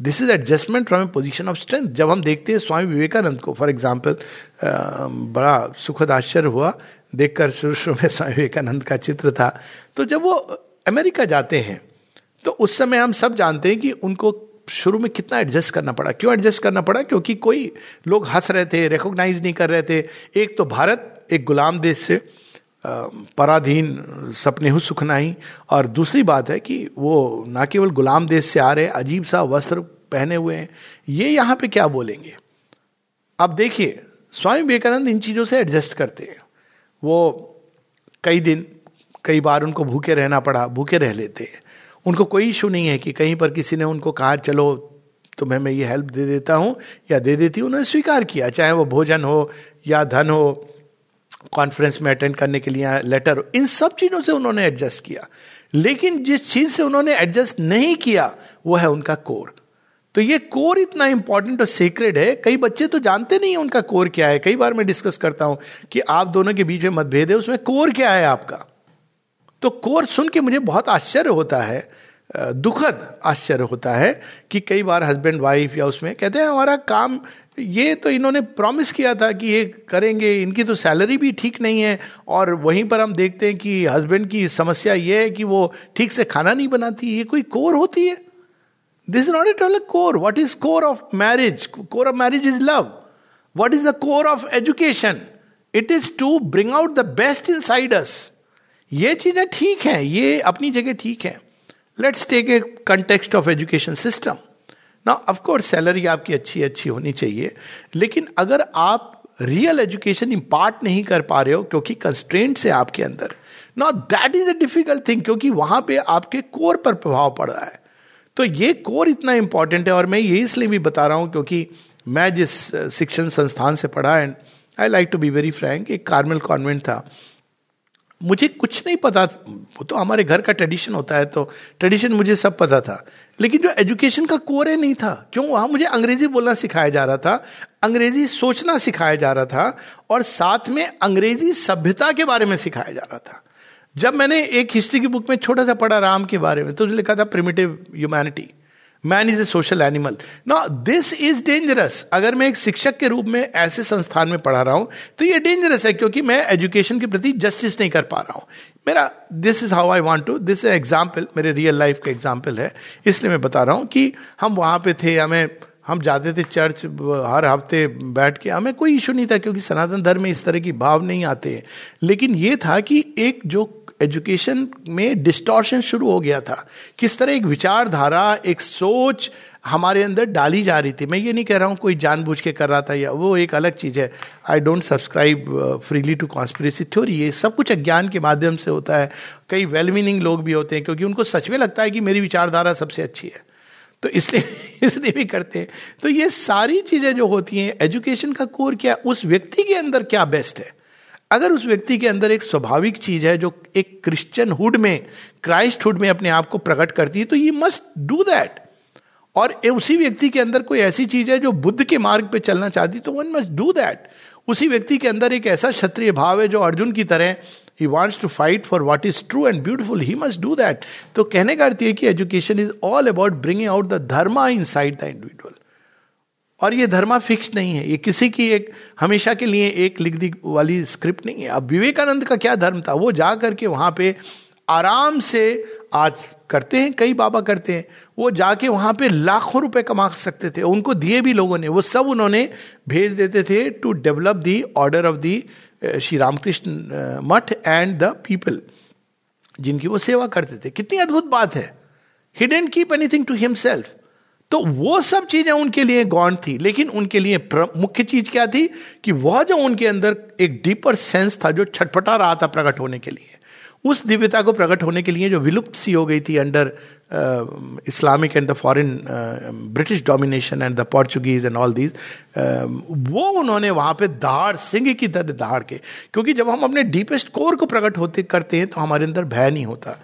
this is adjustment from a position of strength. जब हम देखते हैं स्वामी विवेकानंद को फॉर एग्जाम्पल, बड़ा सुखद आश्चर्य हुआ देखकर, शुरू शुरू में स्वामी विवेकानंद का चित्र था। तो जब वो अमेरिका जाते हैं तो उस समय हम सब जानते हैं कि उनको शुरू में कितना एडजस्ट करना पड़ा। क्यों एडजस्ट करना पड़ा? क्योंकि कोई लोग हंस रहे थे, रिकॉग्नाइज नहीं कर रहे थे। एक तो भारत एक गुलाम देश से, पराधीन, सपने हु सुखनाई, और दूसरी बात है कि वो ना केवल गुलाम देश से आ रहे, अजीब सा वस्त्र पहने हुए हैं, ये यहाँ पे क्या बोलेंगे। अब देखिए स्वामी विवेकानंद इन चीज़ों से एडजस्ट करते हैं। वो कई दिन, कई बार उनको भूखे रहना पड़ा, भूखे रह लेते हैं। उनको कोई इशू नहीं है कि कहीं पर किसी ने उनको कहा चलो तुम्हें मैं ये हेल्प दे देता हूँ या दे देती हूँ, उन्होंने स्वीकार किया, चाहे वो भोजन हो या धन हो, कॉन्फ्रेंस में अटेंड करने के लिए लेटर, इन सब चीज़ों से उन्होंने एडजस्ट किया। लेकिन जिस चीज़ से उन्होंने एडजस्ट नहीं किया वो है उनका कोर। तो ये कोर इतना इंपॉर्टेंट और सीक्रेट है, कई बच्चे तो जानते नहीं है उनका कोर क्या है। कई बार मैं डिस्कस करता हूँ कि आप दोनों के बीच में मतभेद है, उसमें कोर क्या है आपका। तो कोर सुन के मुझे बहुत आश्चर्य होता है, दुखद आश्चर्य होता है कि कई बार हस्बैंड वाइफ या उसमें कहते हैं हमारा काम ये, तो इन्होंने प्रॉमिस किया था कि ये करेंगे, इनकी तो सैलरी भी ठीक नहीं है, और वहीं पर हम देखते हैं कि हस्बैंड की समस्या ये है कि वो ठीक से खाना नहीं बनाती। ये कोई कोर होती है? This is not at all a core. What is core of marriage? Core of marriage is love. What is the core of education? It is to bring out the best inside us. ये चीजें ठीक हैं, ये अपनी जगह ठीक है। Let's take a context of education system. ना ऑफ कोर्स सैलरी आपकी अच्छी अच्छी होनी चाहिए, लेकिन अगर आप रियल एजुकेशन इम्पार्ट नहीं कर पा रहे हो क्योंकि कंस्ट्रेंट्स है आपके अंदर, ना that is a difficult thing, क्योंकि वहां पे आपके कोर पर प्रभाव पड़ रहा है। तो ये कोर इतना इम्पॉर्टेंट है। और मैं ये इसलिए भी बता रहा हूँ क्योंकि मैं जिस शिक्षण संस्थान से पढ़ा, and I like to be very frank, एक कार्मेल कॉन्वेंट था। मुझे कुछ नहीं पता, वो तो हमारे घर का ट्रेडिशन होता है, तो ट्रेडिशन मुझे सब पता था, लेकिन जो एजुकेशन का कोर है नहीं था। क्यों? वहाँ मुझे अंग्रेजी बोलना सिखाया जा रहा था, अंग्रेजी सोचना सिखाया जा रहा था, और साथ में अंग्रेजी सभ्यता के बारे में सिखाया जा रहा था। जब मैंने एक हिस्ट्री की बुक में छोटा सा पढ़ा राम के बारे में, तो लिखा था primitive humanity, man is a social animal. Now this is dangerous. अगर मैं एक शिक्षक के रूप में ऐसे संस्थान में पढ़ा रहा हूं तो ये डेंजरस है, क्योंकि मैं एजुकेशन के प्रति जस्टिस नहीं कर पा रहा हूं। मेरा this is how I want to, this is example, मेरे रियल लाइफ का एग्जाम्पल है, इसलिए मैं बता रहा हूं कि हम वहां पे थे, हमें हम जाते थे चर्च हर हफ्ते बैठ के, हमें कोई इशू नहीं था क्योंकि सनातन धर्म में इस तरह की भाव नहीं आते हैं। लेकिन ये था कि एक जो एजुकेशन में डिस्टॉर्शन शुरू हो गया था, किस तरह एक विचारधारा, एक सोच, हमारे अंदर डाली जा रही थी. मैं ये नहीं कह रहा हूँ कोई जानबूझ के कर रहा था, या वो एक अलग चीज़ है. I don't subscribe freely to conspiracy theory. ये सब कुछ अज्ञान के माध्यम से होता है. कई वेल मीनिंग लोग भी होते हैं क्योंकि उनको सच में लगता है कि मेरी विचारधारा सबसे अच्छी है, तो इसलिए इसलिए भी करते हैं. तो ये सारी चीज़ें जो होती हैं, एजुकेशन का कोर क्या है, उस व्यक्ति के अंदर क्या बेस्ट है. अगर उस व्यक्ति के अंदर एक स्वाभाविक चीज है जो एक क्रिश्चियन हुड में, क्राइस्ट हुड में अपने आप को प्रकट करती है, तो यू मस्ट डू दैट. और उसी व्यक्ति के अंदर कोई ऐसी चीज है जो बुद्ध के मार्ग पे चलना चाहती, तो वन मस्ट डू दैट. उसी व्यक्ति के अंदर एक ऐसा क्षत्रिय भाव है जो अर्जुन की तरह he wants to fight for what is true and beautiful, he must do that. तो कहने का अर्थ है कि education is all about bringing out the dharma inside the individual. और ये धर्मा फिक्स नहीं है, ये किसी की एक हमेशा के लिए एक लिख दी वाली स्क्रिप्ट नहीं है. अब विवेकानंद का क्या धर्म था, वो जा करके वहाँ पे आराम से, आज करते हैं कई बाबा करते हैं, वो जाके वहाँ पे लाखों रुपए कमा सकते थे, उनको दिए भी लोगों ने, वो सब उन्होंने भेज देते थे to develop the order of the Shri Ramakrishna Math and the people जिनकी वो सेवा करते थे. कितनी अद्भुत बात है, he didn't keep anything to himself. तो वो सब चीजें उनके लिए गॉन थी, लेकिन उनके लिए मुख्य चीज क्या थी कि वह जो उनके अंदर एक डीपर सेंस था जो छटपटा रहा था प्रकट होने के लिए, उस दिव्यता को प्रकट होने के लिए जो विलुप्त सी हो गई थी under Islamic and the foreign British domination and the Portuguese and all these, वो उन्होंने वहाँ पे दहाड़, सिंह की तरह दहाड़ के. क्योंकि जब हम अपने डीपेस्ट कोर को प्रकट होते करते हैं तो हमारे अंदर भय नहीं होता.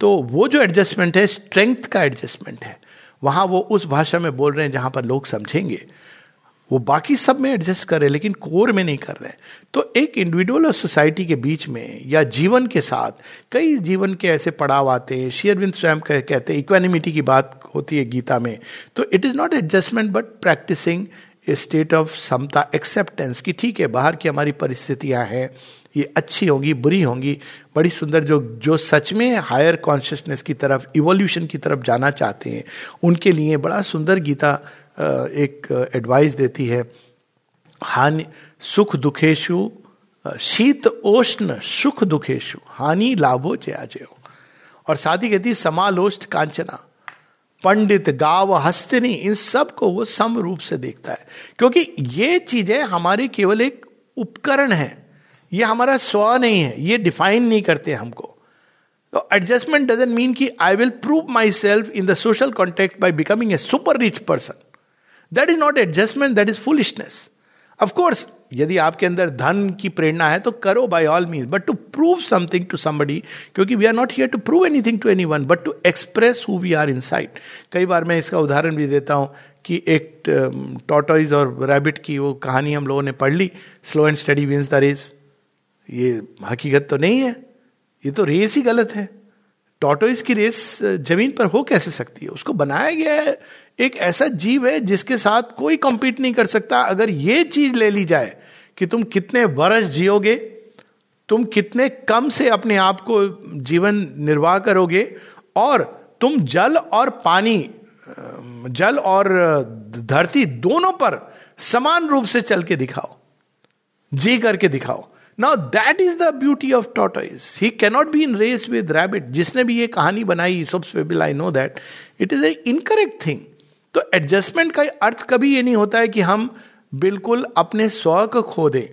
तो वो जो एडजस्टमेंट है, स्ट्रेंथ का एडजस्टमेंट है. वहाँ वो उस भाषा में बोल रहे हैं जहाँ पर लोग समझेंगे. वो बाकी सब में एडजस्ट कर रहे हैं लेकिन कोर में नहीं कर रहे हैं. तो एक इंडिविजुअल और सोसाइटी के बीच में या जीवन के साथ कई जीवन के ऐसे पड़ाव आते हैं. शेरविंद स्वयं कह, कहते हैं, इक्वानिमिटी की बात होती है गीता में. तो it is not adjustment but practicing a state of Samta, acceptance कि ठीक है बाहर की हमारी परिस्थितियाँ हैं, ये अच्छी होंगी बुरी होंगी. बड़ी सुंदर जो जो सच में हायर कॉन्शियसनेस की तरफ, इवोल्यूशन की तरफ जाना चाहते हैं, उनके लिए बड़ा सुंदर गीता एक एडवाइस देती है. हानि सुख दुखेशु शीत ओष्ण सुख दुखेशु हानि लाभो जयाजय. और साथ ही कहती समालोष्ट कांचना पंडित गाव हस्तिनी, इन सब को वो सम रूप से देखता है. क्योंकि ये चीजें हमारे केवल एक उपकरण है, ये हमारा स्व नहीं है, ये डिफाइन नहीं करते हमको. तो एडजस्टमेंट डजंट मीन कि I will prove myself in the social context by becoming a super rich person. That is not adjustment, that is foolishness. Of course यदि आपके अंदर धन की प्रेरणा है तो करो by all means, but to prove something to somebody, क्योंकि we are not here to prove anything to anyone but to express who we are inside. कई बार मैं इसका उदाहरण भी देता हूँ कि एक टॉर्टोइज और रैबिट की वो कहानी हम लोगों ने पढ़ ली, slow and steady wins the race. ये हकीकत तो नहीं है, ये तो रेस ही गलत है. टॉर्टोइज की रेस जमीन पर हो कैसे सकती है? उसको बनाया गया है, एक ऐसा जीव है जिसके साथ कोई कॉम्पीट नहीं कर सकता. अगर ये चीज ले ली जाए कि तुम कितने वर्ष जियोगे, तुम कितने कम से अपने आप को जीवन निर्वाह करोगे, और तुम जल और पानी, जल और धरती दोनों पर समान रूप से चल के दिखाओ, जी करके दिखाओ. Now that is the beauty of tortoise. He cannot be in race with rabbit. जिसने भी ये कहानी बनाई, Aesop's fable, I know that. It is an incorrect thing. तो adjustment का अर्थ कभी ये नहीं होता है कि हम बिल्कुल अपने स्व को खो दें.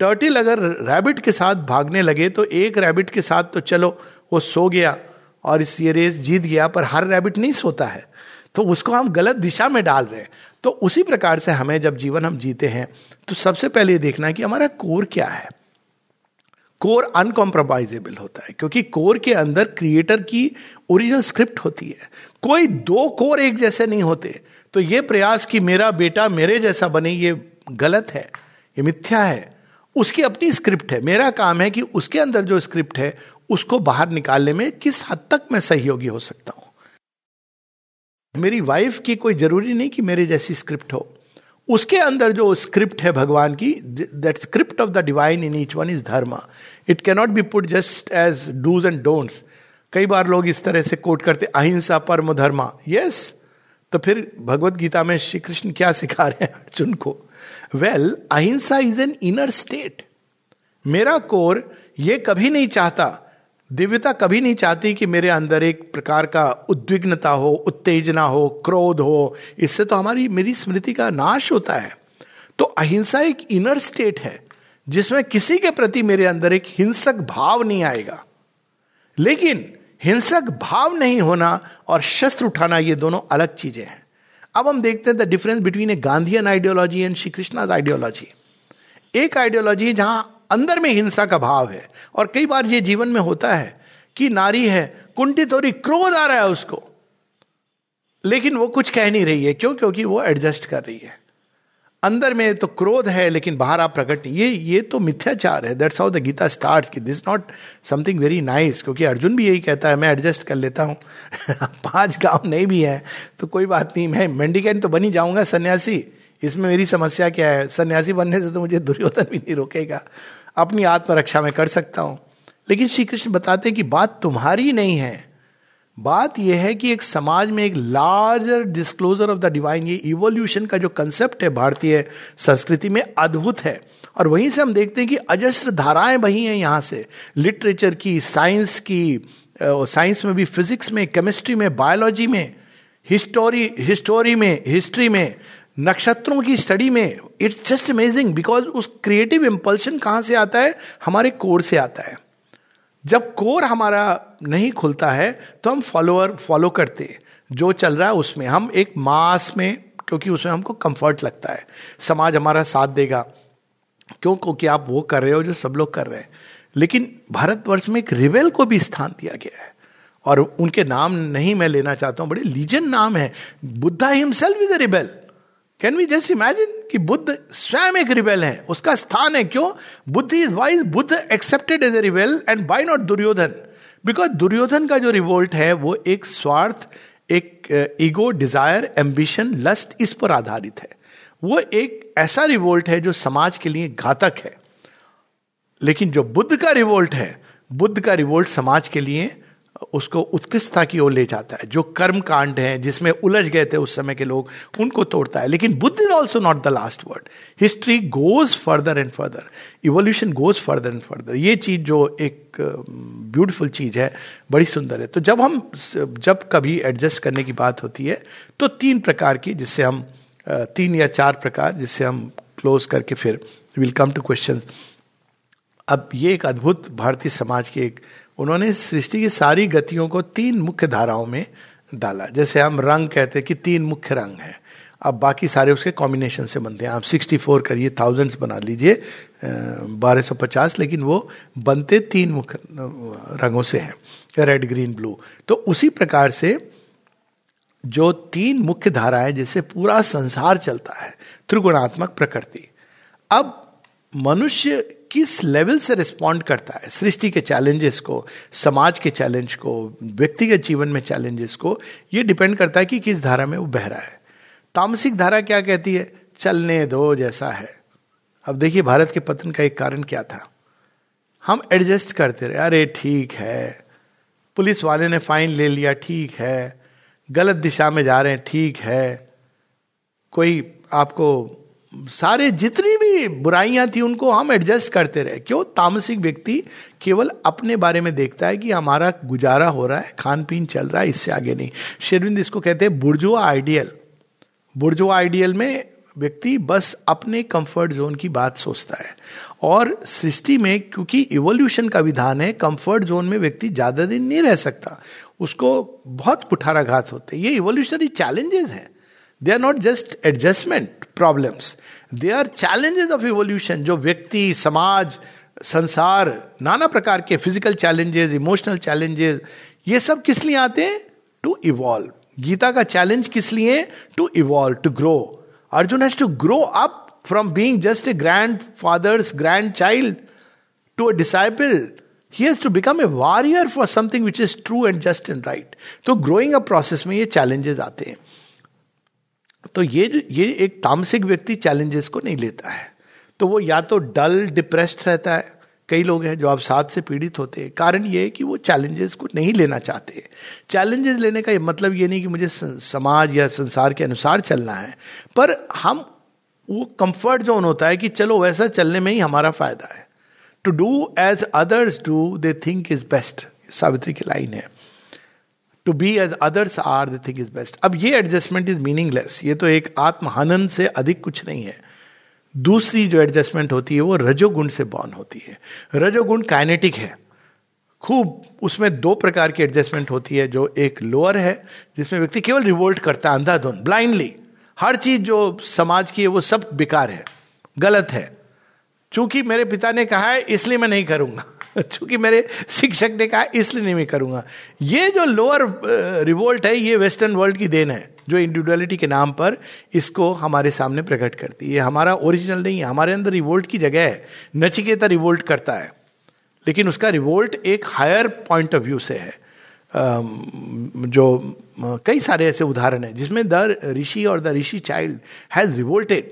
टर्टल अगर रैबिट के साथ भागने लगे तो एक रैबिट के साथ तो चलो वो सो गया और इस ये रेस जीत गया, पर हर रैबिट नहीं सोता है, तो उसको हम गलत दिशा में डाल रहे हैं. तो उसी प्रकार से हमें जब जीवन हम जीते हैं तो सबसे पहले ये देखना है कि हमारा कोर क्या है. कोर अनकॉम्प्रोमाइजेबल होता है क्योंकि कोर के अंदर क्रिएटर की ओरिजिनल स्क्रिप्ट होती है. कोई दो कोर एक जैसे नहीं होते. तो ये प्रयास कि मेरा बेटा मेरे जैसा बने, ये गलत है, ये मिथ्या है. उसकी अपनी स्क्रिप्ट है. मेरा काम है कि उसके अंदर जो स्क्रिप्ट है उसको बाहर निकालने में किस हद तक मैं सहयोगी हो सकता हूँ. मेरी वाइफ की कोई जरूरी नहीं कि मेरे जैसी स्क्रिप्ट हो. उसके अंदर जो स्क्रिप्ट है भगवान की, that script of the divine in each one is dharma. It cannot be put just as dos and don'ts. कई बार लोग इस तरह से कोट करते, अहिंसा परम धर्मा. यस, तो फिर भगवत गीता में श्री कृष्ण क्या सिखा रहे हैं अर्जुन को? Well, ahimsa is an inner state. मेरा कोर ये कभी नहीं चाहता दिव्यता कभी नहीं चाहती कि मेरे अंदर एक प्रकार का उद्विग्नता हो, उत्तेजना हो, क्रोध हो, इससे तो हमारी मेरी स्मृति का नाश होता है। तो अहिंसा एक इनर स्टेट है जिसमें किसी के प्रति मेरे अंदर एक हिंसक भाव नहीं आएगा। लेकिन हिंसक भाव नहीं होना और शस्त्र उठाना ये दोनों अलग चीजें हैं। अब हम देखते हैं the difference between a Gandhian ideology and Shri Krishna's ideology. एक आइडियोलॉजी जहां अंदर में हिंसा का भाव है, और कई बार ये जीवन में होता है कि नारी है कुंठित हो रही, क्रोध आ रहा है उसको, लेकिन वो कुछ कह नहीं रही है। क्यों? क्योंकि वो एडजस्ट कर रही है। अंदर में तो क्रोध है लेकिन बाहर आप प्रकट नहीं। ये ये तो मिथ्याचार है। That's how the Gita starts कि this not something very nice, क्योंकि अर्जुन भी यही कहता है मैं एडजस्ट कर लेता हूँ पांच गांव नहीं भी है तो कोई बात नहीं, मैं मेंडिकेंट तो बन ही जाऊंगा, सन्यासी, इसमें मेरी समस्या क्या है? सन्यासी बनने से तो मुझे दुर्योधन भी नहीं रोकेगा, अपनी आत्मरक्षा में कर सकता हूँ। लेकिन श्री कृष्ण बताते हैं कि बात तुम्हारी नहीं है, बात यह है कि एक समाज में एक larger disclosure of the divine. ये इवोल्यूशन का जो कंसेप्ट है भारतीय संस्कृति में अद्भुत है, और वहीं से हम देखते हैं कि अजस्र धाराएं बही हैं। यहाँ से लिटरेचर की, साइंस की, साइंस में भी, फिजिक्स में, केमिस्ट्री में, बायोलॉजी में, हिस्टोरी हिस्टोरी में हिस्ट्री में, नक्षत्रों की स्टडी में। इट्स जस्ट अमेजिंग बिकॉज उस क्रिएटिव इम्पल्शन कहाँ से आता है? हमारे कोर से आता है। जब कोर हमारा नहीं खुलता है तो हम फॉलोअर फॉलो करते हैं जो चल रहा है उसमें, हम एक मास में, क्योंकि उसमें हमको कंफर्ट लगता है, समाज हमारा साथ देगा, क्यों? क्योंकि आप वो कर रहे हो जो सब लोग कर रहे हैं। लेकिन भारतवर्ष में एक रिवेल को भी स्थान दिया गया है, और उनके नाम नहीं मैं लेना चाहता हूँ, बड़े लीजेंड नाम है। Buddha himself is a rebel. Can we just imagine कि बुद्ध स्वयं एक रिबेल है, उसका स्थान है। क्यों? Buddha is wise, Buddha accepted as a rebel, and by not Duryodhan, because Duryodhan का जो रिवोल्ट है वो एक स्वार्थ, एक ईगो, डिजायर, एम्बिशन, लस्ट, इस पर आधारित है। वो एक ऐसा रिवोल्ट है जो समाज के लिए घातक है। लेकिन जो बुद्ध का रिवोल्ट है, बुद्ध का रिवोल्ट समाज के लिए उसको उत्कृष्टता की ओर ले जाता है। जो कर्म कांड है जिसमें उलझ गए थे उस समय के लोग, उनको तोड़ता है। लेकिन Buddha is also not the last word. History goes further and further, evolution goes further and further. ये चीज जो एक ब्यूटीफुल चीज है, बड़ी सुंदर है। तो जब हम जब कभी एडजस्ट करने की बात होती है तो तीन प्रकार की, जिससे हम तीन या चार प्रकार जिससे हम क्लोज करके फिर विल कम टू क्वेश्चन। अब ये एक अद्भुत भारतीय समाज की एक, उन्होंने सृष्टि की सारी गतियों को तीन मुख्य धाराओं में डाला। जैसे हम रंग कहते हैं कि तीन मुख्य रंग हैं, अब बाकी सारे उसके कॉम्बिनेशन से बनते हैं। आप चौंसठ करिए, थाउजेंड्स बना लीजिए, बारह सौ पचास, लेकिन वो बनते तीन मुख्य रंगों से हैं, रेड, ग्रीन, ब्लू। तो उसी प्रकार से जो तीन मुख्य धारा है जिससे पूरा संसार चलता है, त्रिगुणात्मक प्रकृति। अब मनुष्य किस लेवल से रिस्पॉन्ड करता है सृष्टि के चैलेंजेस को, समाज के चैलेंज को, व्यक्तिगत जीवन में चैलेंजेस को, ये डिपेंड करता है कि किस धारा में वो बह रहा है। तामसिक धारा क्या कहती है? चलने दो जैसा है। अब देखिए भारत के पतन का एक कारण क्या था, हम एडजस्ट करते रहे। अरे ठीक है, पुलिस वाले ने फाइन ले लिया, ठीक है, गलत दिशा में जा रहे हैं, ठीक है, कोई आपको सारे जितनी भी बुराइयां थी उनको हम एडजस्ट करते रहे। क्यों? तामसिक व्यक्ति केवल अपने बारे में देखता है कि हमारा गुजारा हो रहा है, खान पीन चल रहा है, इससे आगे नहीं। शेरविंद इसको कहते हैं बुर्जुआ आइडियल। बुर्जुआ आइडियल में व्यक्ति बस अपने कंफर्ट जोन की बात सोचता है, और सृष्टि में क्योंकि इवोल्यूशन का विधान है, कंफर्ट जोन में व्यक्ति ज्यादा दिन नहीं रह सकता, उसको बहुत कुठाराघात होते हैं। ये इवोल्यूशनरी चैलेंजेस हैं, they are not just adjustment problems, they are challenges of evolution, जो व्यक्ति, समाज, संसार, नाना प्रकार के फिजिकल चैलेंजेस, इमोशनल चैलेंजेस, ये सब किस लिए आते हैं? To evolve. गीता का चैलेंज किस लिए? To evolve, to grow. Arjun has to grow up from being just a grand fathers grand child to a disciple. He has to become a warrior for something which is true and just and right. तो growing up process में ये challenges आते हैं। तो ये ये एक तामसिक व्यक्ति चैलेंजेस को नहीं लेता है, तो वो या तो डल, डिप्रेस्ड रहता है। कई लोग हैं जो अवसाद से पीड़ित होते हैं, कारण ये है कि वो चैलेंजेस को नहीं लेना चाहते। चैलेंजेस लेने का ये मतलब ये नहीं कि मुझे समाज या संसार के अनुसार चलना है, पर हम वो कंफर्ट जोन होता है कि चलो वैसा चलने में ही हमारा फायदा है। To do as others do, they think is best, Savitri की लाइन है, to be as others are the thing is best. अब ये एडजस्टमेंट इज मीनिंगलेस, ये तो एक आत्महनन से अधिक कुछ नहीं है. दूसरी जो एडजस्टमेंट होती है वो रजोगुण से बॉर्न होती है. रजोगुण काइनेटिक है खूब, उसमें दो प्रकार की एडजस्टमेंट होती है. जो एक लोअर है जिसमें व्यक्ति केवल रिवोल्ट करता है, अंधाधुन, ब्लाइंडली हर चीज जो समाज की है वो सब बेकार है, गलत है, चूंकि मेरे पिता ने कहा है इसलिए मैं नहीं करूंगा, चूंकि मेरे शिक्षक ने कहा इसलिए नहीं मैं करूंगा. ये जो लोअर रिवोल्ट है ये वेस्टर्न वर्ल्ड की देन है जो इंडिविजुअलिटी के नाम पर इसको हमारे सामने प्रकट करती है. हमारा ओरिजिनल नहीं है, हमारे अंदर रिवोल्ट की जगह है. नचिकेता रिवोल्ट करता है लेकिन उसका रिवोल्ट एक हायर पॉइंट ऑफ व्यू से है. जो कई सारे ऐसे उदाहरण हैं जिसमें द ऋषि और the rishi child has revolted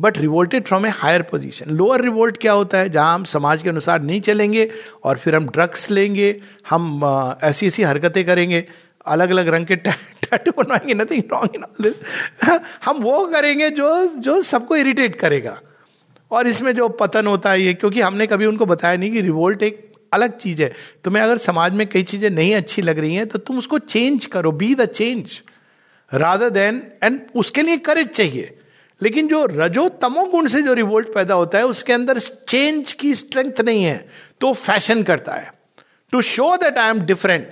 but revolted from a higher position. Lower revolt क्या होता है? जहां हम समाज के अनुसार नहीं चलेंगे और फिर हम ड्रग्स लेंगे, हम ऐसी ऐसी हरकतें करेंगे, अलग अलग रंग के टैटू बनवाएंगे, nothing wrong in all this. हम वो करेंगे जो जो सबको इरिटेट करेगा और इसमें जो पतन होता है ये क्योंकि हमने कभी उनको बताया नहीं कि रिवोल्ट एक अलग चीज है. तुम्हें अगर समाज में कई चीजें नहीं अच्छी लग रही हैं तो तुम उसको चेंज करो, be the change rather than, and उसके लिए करेज चाहिए. लेकिन जो रजो तमो गुण से जो रिवोल्ट पैदा होता है उसके अंदर चेंज की स्ट्रेंथ नहीं है तो फैशन करता है to show that I am different.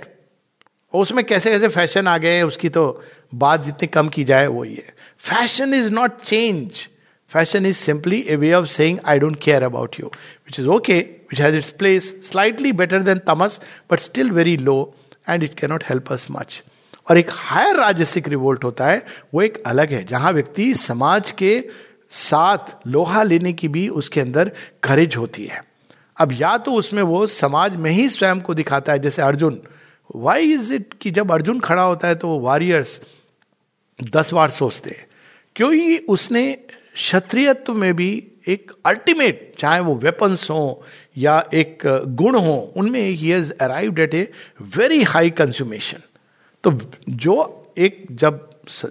और उसमें कैसे कैसे फैशन आ गए उसकी तो बात जितनी कम की जाए वो ये. Fashion is not change. Fashion is simply a way of saying, I don't care about you. Which is okay, which has its place, slightly better than tamas, but still very low, and it cannot help us much. और एक higher राजसिक revolt होता है, वो एक अलग है, जहाँ व्यक्ति समाज के साथ लोहा लेने की भी उसके अंदर courage होती है. अब या तो उसमें वो समाज में ही स्वयं को दिखाता है, जैसे अर्जुन. Why is it कि जब अर्जुन खड़ा होता है तो वो warriors दस बार सोचते हैं, क्योंकि उसने क्षत्रियत्व में भी एक अल्टीमेट, चाहे वो वेपन्स हो या एक गुण हो, उनमें ही has arrived at a very high consummation. तो जो एक जब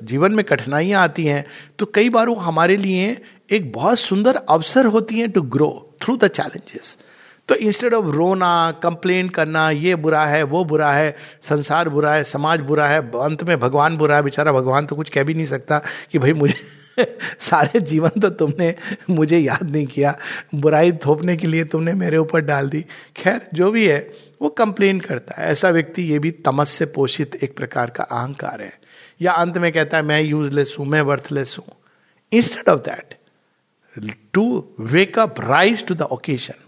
जीवन में कठिनाइयां आती हैं तो कई बार वो हमारे लिए एक बहुत सुंदर अवसर होती हैं to grow through the challenges. तो इंस्टेड ऑफ रोना, कंप्लेन करना, ये बुरा है, वो बुरा है, संसार बुरा है, समाज बुरा है, अंत में भगवान बुरा है, बेचारा भगवान तो कुछ कह भी नहीं सकता कि भाई मुझे सारे जीवन तो तुमने मुझे याद नहीं किया, बुराई थोपने के लिए तुमने मेरे ऊपर डाल दी. खैर जो भी है वो कंप्लेन करता है. ऐसा व्यक्ति, ये भी तमस से पोषित एक प्रकार का अहंकार है. या अंत में कहता है मैं यूजलेस हूं, मैं वर्थलेस हूं. Instead of that to wake up, rise to the occasion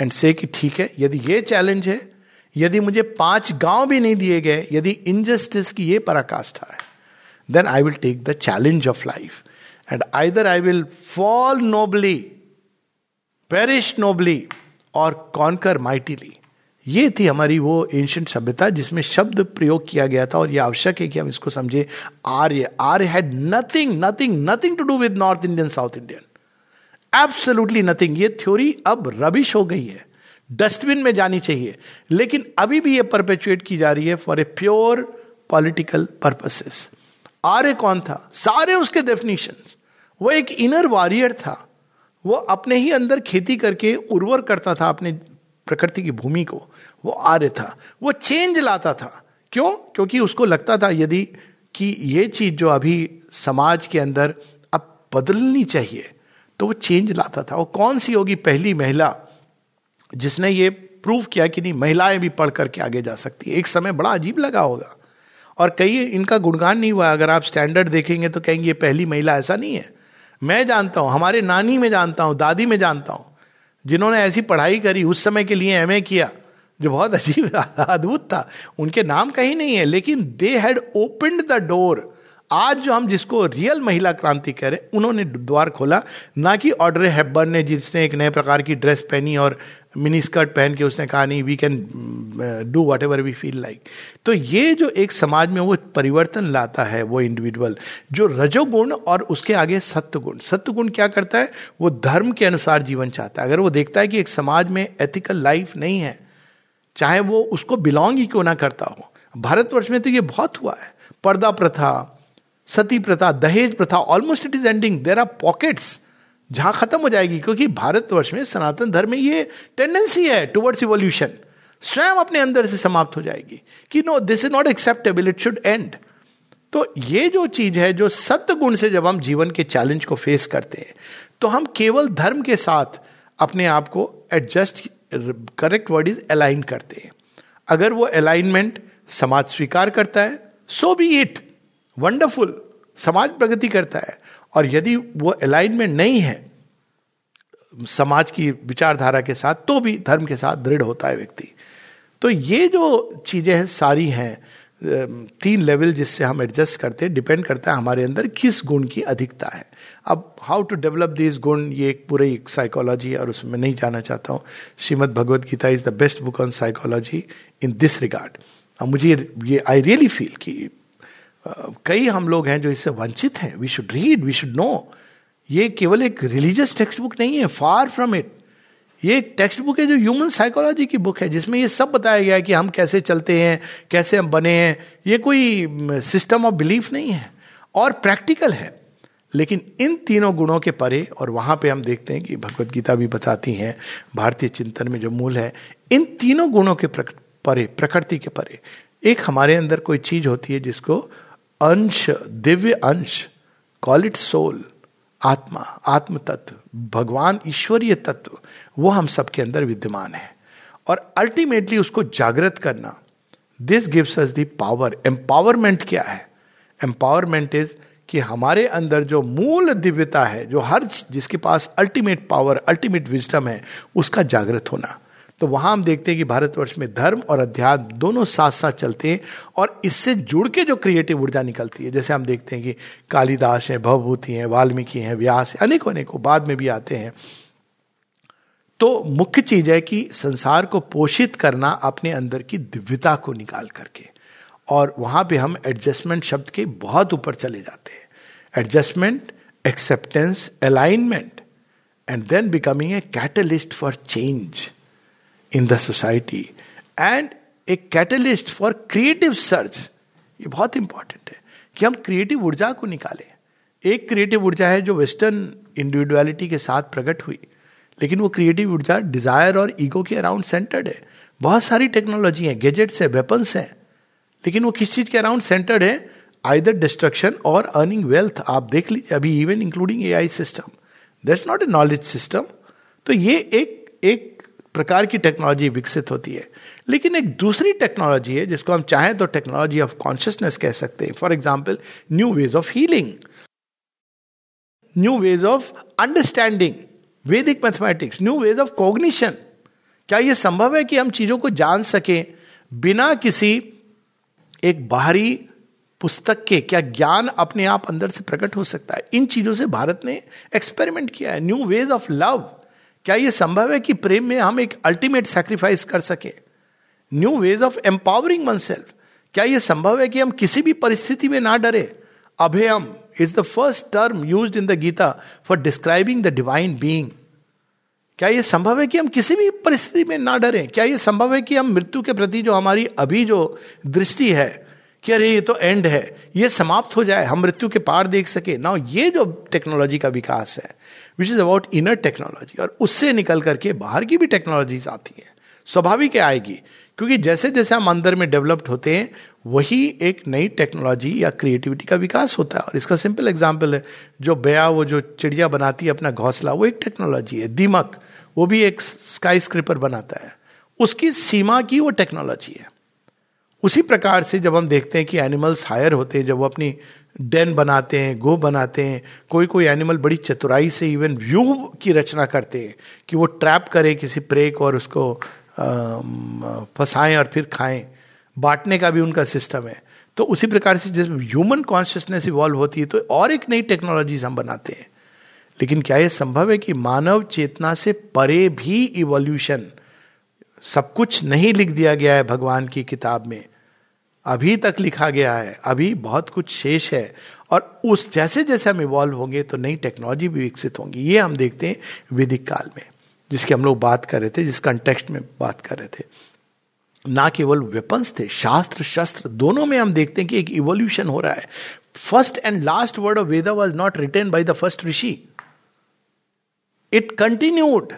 and say कि ठीक है, यदि ये चैलेंज है, यदि मुझे पांच गांव भी नहीं दिए गए, यदि इनजस्टिस की ये पराकाष्ठा है, then I will take the challenge of life. And either I will fall nobly, perish nobly, or conquer mightily. ये थी हमारी वो एंशिएंट सभ्यता जिसमें शब्द प्रयोग किया गया था और ये आवश्यक है कि हम इसको समझे. Arya Arya had nothing nothing nothing to do with north Indian, south Indian, absolutely nothing. ये थ्योरी अब रबिश हो गई है, डस्टबिन में जानी चाहिए, लेकिन अभी भी ये परपेचुएट की जा रही है for a pure political purposes. Arya कौन था? सारे उसके डेफिनेशंस. वो एक इनर वॉरियर था, वो अपने ही अंदर खेती करके उर्वर करता था अपने प्रकृति की भूमि को, वो आर्य था. वो चेंज लाता था, क्यों? क्योंकि उसको लगता था यदि कि ये चीज जो अभी समाज के अंदर अब बदलनी चाहिए तो वो चेंज लाता था. वो कौन सी होगी? पहली महिला जिसने ये प्रूव किया कि नहीं, महिलाएं भी पढ़ करके आगे जा सकती है. एक समय बड़ा अजीब लगा होगा और कई इनका गुणगान नहीं हुआ. अगर आप स्टैंडर्ड देखेंगे तो कहेंगे ये पहली महिला. ऐसा नहीं है, मैं जानता हूँ, हमारे नानी में जानता हूँ, दादी में जानता हूँ, जिन्होंने ऐसी पढ़ाई करी, उस समय के लिए एमए किया, जो बहुत अजीब अद्भुत था. उनके नाम कहीं नहीं है, लेकिन they had opened the door. आज जो हम जिसको रियल महिला क्रांति कह रहे हैं, उन्होंने द्वार खोला, ना कि ऑड्रे हेपबर्न ने जिसने एक नए प्रकार की ड्रेस पहनी और मिनी स्कर्ट पहन के उसने कहा नहीं, we can do whatever we feel like. तो ये जो एक समाज में वो परिवर्तन लाता है वो इंडिविजुअल, जो रजोगुण और उसके आगे सत्वगुण. सत्वगुण क्या करता है? वो धर्म के अनुसार जीवन चाहता है. अगर वो देखता है कि एक समाज में एथिकल लाइफ नहीं है, चाहे वो उसको बिलोंग ही क्यों ना करता हो, भारतवर्ष में तो ये बहुत हुआ है. पर्दा प्रथा, सती प्रथा, दहेज प्रथा, almost it is ending. There are pockets जहां खत्म हो जाएगी, क्योंकि भारतवर्ष में सनातन धर्म में ये टेंडेंसी है टुवर्ड्स इवोल्यूशन. स्वयं अपने अंदर से समाप्त हो जाएगी कि no this is not acceptable, it should end. तो ये जो चीज है, जो सत्गुण से जब हम जीवन के चैलेंज को फेस करते हैं, तो हम केवल धर्म के साथ अपने आप को adjust, correct word is align करते हैं। अगर वो अलाइनमेंट समाज स्वीकार करता है, सो बी इट, वंडरफुल, समाज प्रगति करता है। और यदि वो अलाइनमेंट नहीं है समाज की विचारधारा के साथ, तो भी धर्म के साथ दृढ़ होता है व्यक्ति। तो ये जो चीजें हैं सारी हैं, तीन लेवल जिससे हम एडजस्ट करते हैं, डिपेंड करता है हमारे अंदर किस गुण की अधिकता है। अब हाउ टू डेवलप दिस गुण, ये एक पूरी एक साइकोलॉजी है और उसमें नहीं जाना चाहता हूँ। Shrimad Bhagavad Gita is the best book on psychology in this regard. अब मुझे ये आई रियली फील कि Uh, कई हम लोग हैं जो इससे वंचित हैं। We should read, we should know. ये केवल एक रिलीजियस टेक्स्ट बुक नहीं है, फार फ्रॉम इट। ये एक टेक्स्ट बुक है जो ह्यूमन साइकोलॉजी की बुक है, जिसमें ये सब बताया गया है कि हम कैसे चलते हैं, कैसे हम बने हैं। ये कोई सिस्टम ऑफ बिलीफ नहीं है और प्रैक्टिकल है। लेकिन इन तीनों गुणों के परे, और वहाँ पे हम देखते हैं कि भगवद गीता भी बताती है, भारतीय चिंतन में जो मूल है, इन तीनों गुणों के परे, प्रकृति के परे, एक हमारे अंदर कोई चीज होती है जिसको अंश, दिव्य अंश, कॉल इट सोल, आत्मा, आत्म तत्व, भगवान, ईश्वरीय तत्व, वो हम सबके अंदर विद्यमान है। और अल्टीमेटली उसको जागृत करना, this gives us the power. Empowerment क्या है? एम्पावरमेंट इज कि हमारे अंदर जो मूल दिव्यता है, जो हर जिसके पास अल्टीमेट पावर, अल्टीमेट विजडम है, उसका जागृत होना। तो वहां हम देखते हैं कि भारतवर्ष में धर्म और अध्यात्म दोनों साथ साथ चलते हैं और इससे जुड़ के जो क्रिएटिव ऊर्जा निकलती है, जैसे हम देखते हैं कि कालिदास हैं, भवभूति हैं, वाल्मीकि हैं, व्यास, अनेकों अनेकों बाद में भी आते हैं। तो मुख्य चीज है कि संसार को पोषित करना अपने अंदर की दिव्यता को निकाल करके, और वहां पर हम एडजस्टमेंट शब्द के बहुत ऊपर चले जाते हैं। Adjustment, acceptance, alignment, and then becoming a catalyst for change in the society and a catalyst for creative surge। ये बहुत important है कि हम creative ऊर्जा को निकालें। एक creative ऊर्जा है जो western individuality के साथ प्रकट हुई, लेकिन वो creative ऊर्जा desire और ego के around centered है। बहुत सारी technology है, gadgets है, weapons है, लेकिन वो किस चीज़ के around centered है? Either destruction or earning wealth। आप देख लीजिए अभी even including A I system, that's not a knowledge system। तो ये एक एक प्रकार की टेक्नोलॉजी विकसित होती है, लेकिन एक दूसरी टेक्नोलॉजी है जिसको हम चाहें तो टेक्नोलॉजी ऑफ कॉन्शियसनेस कह सकते हैं। For example, new ways of healing, new ways of understanding Vedic mathematics, new ways of cognition. क्या यह संभव है कि हम चीजों को जान सकें बिना किसी एक बाहरी पुस्तक के? क्या ज्ञान अपने आप अंदर से प्रकट हो सकता है? इन चीजों से भारत ने एक्सपेरिमेंट किया है। न्यू वेज ऑफ लव, क्या ये संभव है कि प्रेम में हम एक अल्टीमेट सैक्रिफाइस कर सके? New ways of empowering oneself, क्या ये संभव है कि हम किसी भी परिस्थिति में ना डरे? Abhayam is the first term used in the Gita for describing the divine being. क्या ये संभव है कि हम किसी भी परिस्थिति में ना डरें? क्या ये संभव है कि हम मृत्यु के प्रति जो हमारी अभी जो दृष्टि है कि अरे ये तो एंड है, ये समाप्त हो जाए, हम मृत्यु के पार देख सके ना? ये जो टेक्नोलॉजी का विकास है, which is about inner technology, और उससे निकल करके बाहर की भी टेक्नोलॉजीज आती हैं, स्वाभाविक आएगी, क्योंकि जैसे जैसे हम अंदर में डेवलप्ड होते हैं वही एक नई टेक्नोलॉजी या क्रिएटिविटी का विकास होता है। और इसका सिंपल एग्जाम्पल है, जो बया, वो जो चिड़िया बनाती है अपना घोंसला, वो एक टेक्नोलॉजी है। दीमक, वो भी एक स्काई स्क्रिपर बनाता है, उसकी सीमा की वो टेक्नोलॉजी है। उसी प्रकार से जब हम देखते हैं कि एनिमल्स हायर होते हैं, जब वो अपनी डेन बनाते हैं, गो बनाते हैं, कोई कोई एनिमल बड़ी चतुराई से इवन व्यूह की रचना करते हैं कि वो ट्रैप करें किसी प्रे को और उसको फंसाएं और फिर खाएं, बांटने का भी उनका सिस्टम है। तो उसी प्रकार से जब ह्यूमन कॉन्शियसनेस इवॉल्व होती है तो और एक नई टेक्नोलॉजीज हम बनाते हैं। लेकिन क्या ये संभव है कि मानव चेतना से परे भी इवोल्यूशन? सब कुछ नहीं लिख दिया गया है भगवान की किताब में, अभी तक लिखा गया है, अभी बहुत कुछ शेष है। और उस जैसे जैसे हम इवॉल्व होंगे तो नई टेक्नोलॉजी भी विकसित होंगी। ये हम देखते हैं वैदिक काल में, जिसकी हम लोग बात कर रहे थे, जिस कंटेक्स्ट में बात कर रहे थे। ना केवल वेपन्स थे, शास्त्र, शस्त्र, दोनों में हम देखते हैं कि एक इवोल्यूशन हो रहा है। First and last word of Veda was not written by the first rishi, it continued,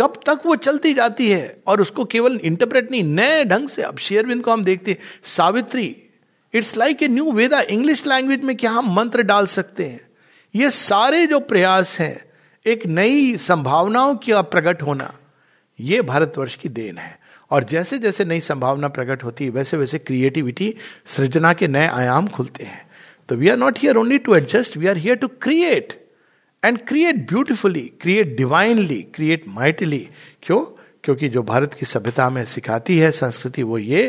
कब तक वो चलती जाती है और उसको केवल इंटरप्रेट नहीं, नए ढंग से। अब शेरविंद को हम देखते हैं, Savitri, it's like a new Veda. English language में क्या हम मंत्र डाल सकते हैं? ये सारे जो प्रयास हैं, एक नई संभावनाओं का प्रकट होना, ये भारतवर्ष की देन है। और जैसे जैसे नई संभावना प्रकट होती है, वैसे वैसे क्रिएटिविटी, सृजना के नए आयाम खुलते हैं। तो we are not here only to adjust, we are here to create, and create beautifully, create divinely, create mightily. क्यों? क्योंकि जो भारत की सभ्यता में सिखाती है संस्कृति, वो ये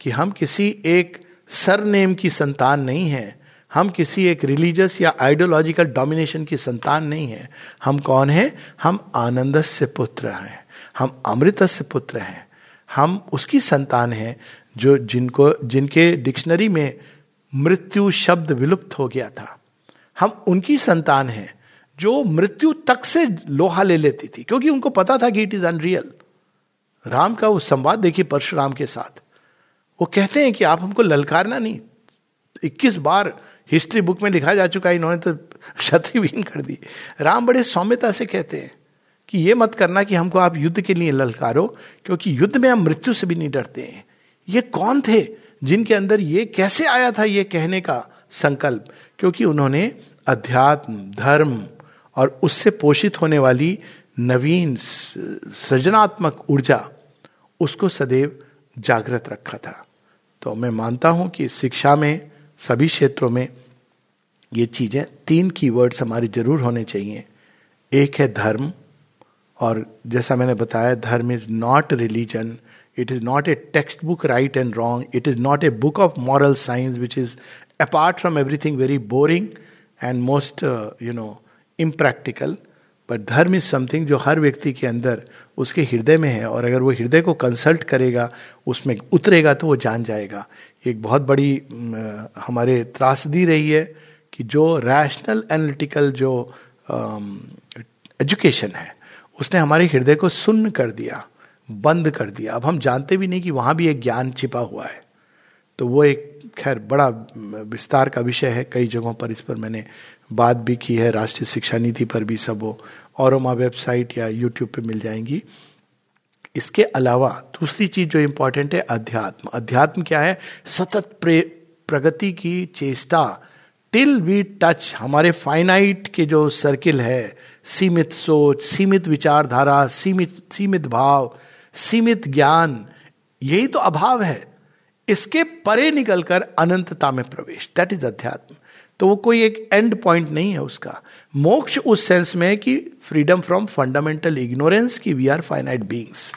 कि हम किसी एक सरनेम की संतान नहीं है, हम किसी एक रिलीजियस या आइडियोलॉजिकल डोमिनेशन की संतान नहीं है। हम कौन हैं? हम आनंदस्य पुत्र हैं, हम अमृतस्य पुत्र हैं, हम उसकी संतान हैं जो जिनको जिनके डिक्शनरी में मृत्यु शब्द विलुप्त हो गया था। हम उनकी संतान हैं जो मृत्यु तक से लोहा ले लेती थी, क्योंकि उनको पता था कि इट इज अनरियल। राम का वो संवाद देखिए परशुराम के साथ, वो कहते हैं कि आप हमको ललकारना नहीं। इक्कीस बार हिस्ट्री बुक में लिखा जा चुका है, इन्होंने तो क्षत्रियहीन कर दी। राम बड़े सौम्यता से कहते हैं कि ये मत करना कि हमको आप युद्ध के लिए ललकारो, क्योंकि युद्ध में हम मृत्यु से भी नहीं डरते हैं। ये कौन थे जिनके अंदर ये कैसे आया था ये कहने का संकल्प? क्योंकि उन्होंने अध्यात्म, धर्म और उससे पोषित होने वाली नवीन सृजनात्मक ऊर्जा, उसको सदैव जागृत रखा था। तो मैं मानता हूं कि शिक्षा में, सभी क्षेत्रों में ये चीजें, तीन कीवर्ड्स हमारे जरूर होने चाहिए। एक है धर्म, और जैसा मैंने बताया, dharma is not religion, it is not a text book right and wrong, it is not a book of moral science which is apart from everything very boring and most you know impractical. But dharma is something जो हर व्यक्ति के अंदर उसके हृदय में है, और अगर वो हृदय को कंसल्ट करेगा, उसमें उतरेगा, तो वो जान जाएगा। एक बहुत बड़ी हमारे त्रासदी रही है कि जो रैशनल एनालिटिकल जो एजुकेशन है, उसने हमारे हृदय को सुन्न कर दिया, बंद कर दिया। अब हम जानते भी नहीं कि वहाँ भी एक ज्ञान छिपा हुआ है। तो वो एक, खैर, बड़ा विस्तार का विषय है। कई जगहों पर इस पर मैंने बात भी की है, राष्ट्रीय शिक्षा नीति पर भी, सब वो और हमारी वेबसाइट या यूट्यूब पे मिल जाएंगी। इसके अलावा दूसरी चीज जो इम्पोर्टेंट है, अध्यात्म। अध्यात्म क्या है? सतत प्रगति की चेष्टा, टिल वी टच हमारे फाइनाइट के जो सर्किल है, सीमित सोच, सीमित विचारधारा, सीमित सीमित भाव, सीमित ज्ञान, यही तो अभाव है। इसके परे निकलकर अनंतता में प्रवेश, दैट इज अध्यात्म। तो वो कोई एक एंड पॉइंट नहीं है उसका। मोक्ष उस सेंस में है कि फ्रीडम फ्रॉम फंडामेंटल इग्नोरेंस, कि वी आर फाइनाइट बीइंग्स।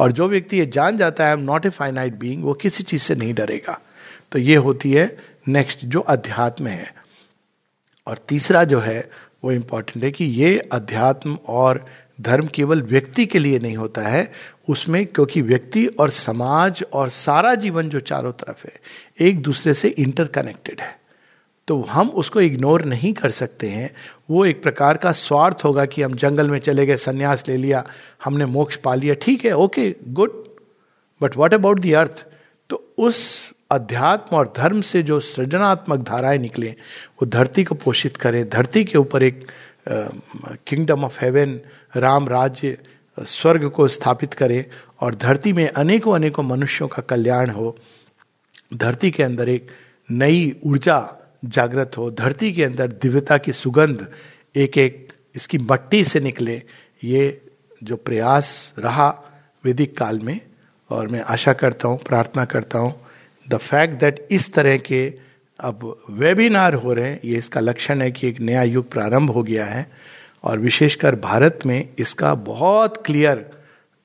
और जो व्यक्ति ये जान जाता है, I am not a finite being, वो किसी चीज से नहीं डरेगा। तो ये होती है नेक्स्ट जो अध्यात्म है। और तीसरा जो है वो इम्पॉर्टेंट है कि ये अध्यात्म और धर्म केवल व्यक्ति के लिए नहीं होता है उसमें, क्योंकि व्यक्ति और समाज और सारा जीवन जो चारों तरफ है, एक दूसरे से इंटरकनेक्टेड है। तो हम उसको इग्नोर नहीं कर सकते हैं। वो एक प्रकार का स्वार्थ होगा कि हम जंगल में चले गए, सन्यास ले लिया, हमने मोक्ष पा लिया, ठीक है, okay, good, but what about the earth? तो उस अध्यात्म और धर्म से जो सृजनात्मक धाराएं निकले, वो धरती को पोषित करें, धरती के ऊपर एक किंगडम ऑफ हेवन, राम राज्य, स्वर्ग को स्थापित करें, और धरती में अनेकों अनेकों मनुष्यों का कल्याण हो, धरती के अंदर एक नई ऊर्जा जागृत हो, धरती के अंदर दिव्यता की सुगंध एक एक इसकी मट्टी से निकले। ये जो प्रयास रहा वैदिक काल में, और मैं आशा करता हूँ, प्रार्थना करता हूँ, द फैक्ट दैट इस तरह के अब वेबिनार हो रहे हैं, ये इसका लक्षण है कि एक नया युग प्रारंभ हो गया है। और विशेषकर भारत में इसका बहुत क्लियर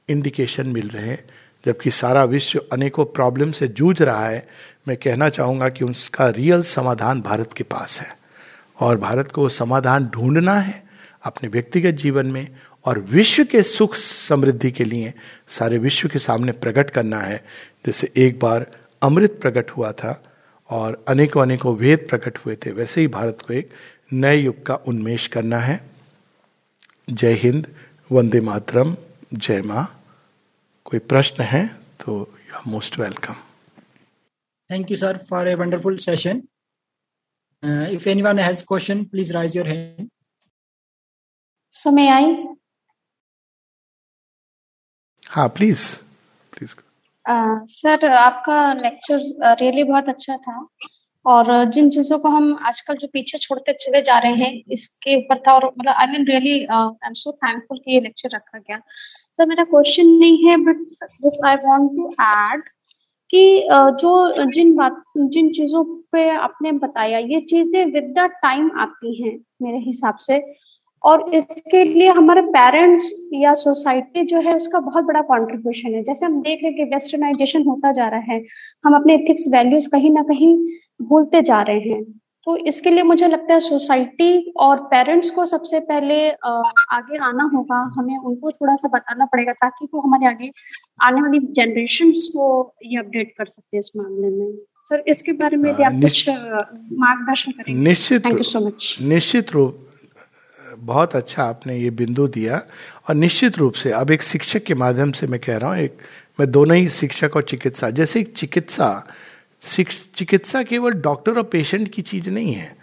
इंडिकेशन मिल रहे हैं, जबकि सारा विश्व अनेकों प्रॉब्लम से जूझ रहा है। मैं कहना चाहूँगा कि उसका रियल समाधान भारत के पास है, और भारत को समाधान ढूंढना है अपने व्यक्तिगत जीवन में, और विश्व के सुख समृद्धि के लिए सारे विश्व के सामने प्रकट करना है। जैसे एक बार अमृत प्रकट हुआ था और अनेकों अनेकों वेद प्रकट हुए थे, वैसे ही भारत को एक नए युग का उन्मेष करना है। जय हिंद, वंदे मातरम, जय माँ। कोई प्रश्न है तो you are most welcome. Thank you, sir, for a wonderful session. Uh, if anyone has question, please raise your hand. So may I? हाँ प्लीज प्लीज सर, आपका लेक्चर रियली बहुत अच्छा था और जिन चीजों को हम आजकल जो पीछे छोड़ते चले जा रहे हैं इसके ऊपर था, और मतलब I mean really I am so thankful कि ये लेक्चर रखा गया। सर मेरा क्वेश्चन नहीं है but just I want to add कि जो जिन बात जिन चीजों पे आपने बताया ये चीजें विद द टाइम आती हैं मेरे हिसाब से, और इसके लिए हमारे पेरेंट्स या सोसाइटी जो है उसका बहुत बड़ा कंट्रीब्यूशन है। जैसे हम देख रहे हैं कि वेस्टर्नाइजेशन होता जा रहा है, हम अपने एथिक्स वैल्यूज कहीं ना कहीं भूलते जा रहे हैं, तो इसके लिए मुझे लगता है सोसाइटी और पेरेंट्स को सबसे पहले आगे आना होगा, हमें उनको थोड़ा सा बताना पड़ेगा ताकि वो हमारे आगे आने वाली जनरेशंस को ये अपडेट कर सकते हैं इस मामले में। सर इसके बारे में आप कुछ मार्गदर्शन करेंगे? निश्चित, थैंक यू सो मच। निश्चित रूप बहुत अच्छा आपने ये बिंदु दिया, और निश्चित रूप से अब एक शिक्षक के माध्यम से मैं कह रहा हूँ, एक मैं दोनों ही शिक्षक और चिकित्सा, जैसे चिकित्सा चिकित्सा केवल डॉक्टर और पेशेंट की चीज़ नहीं है,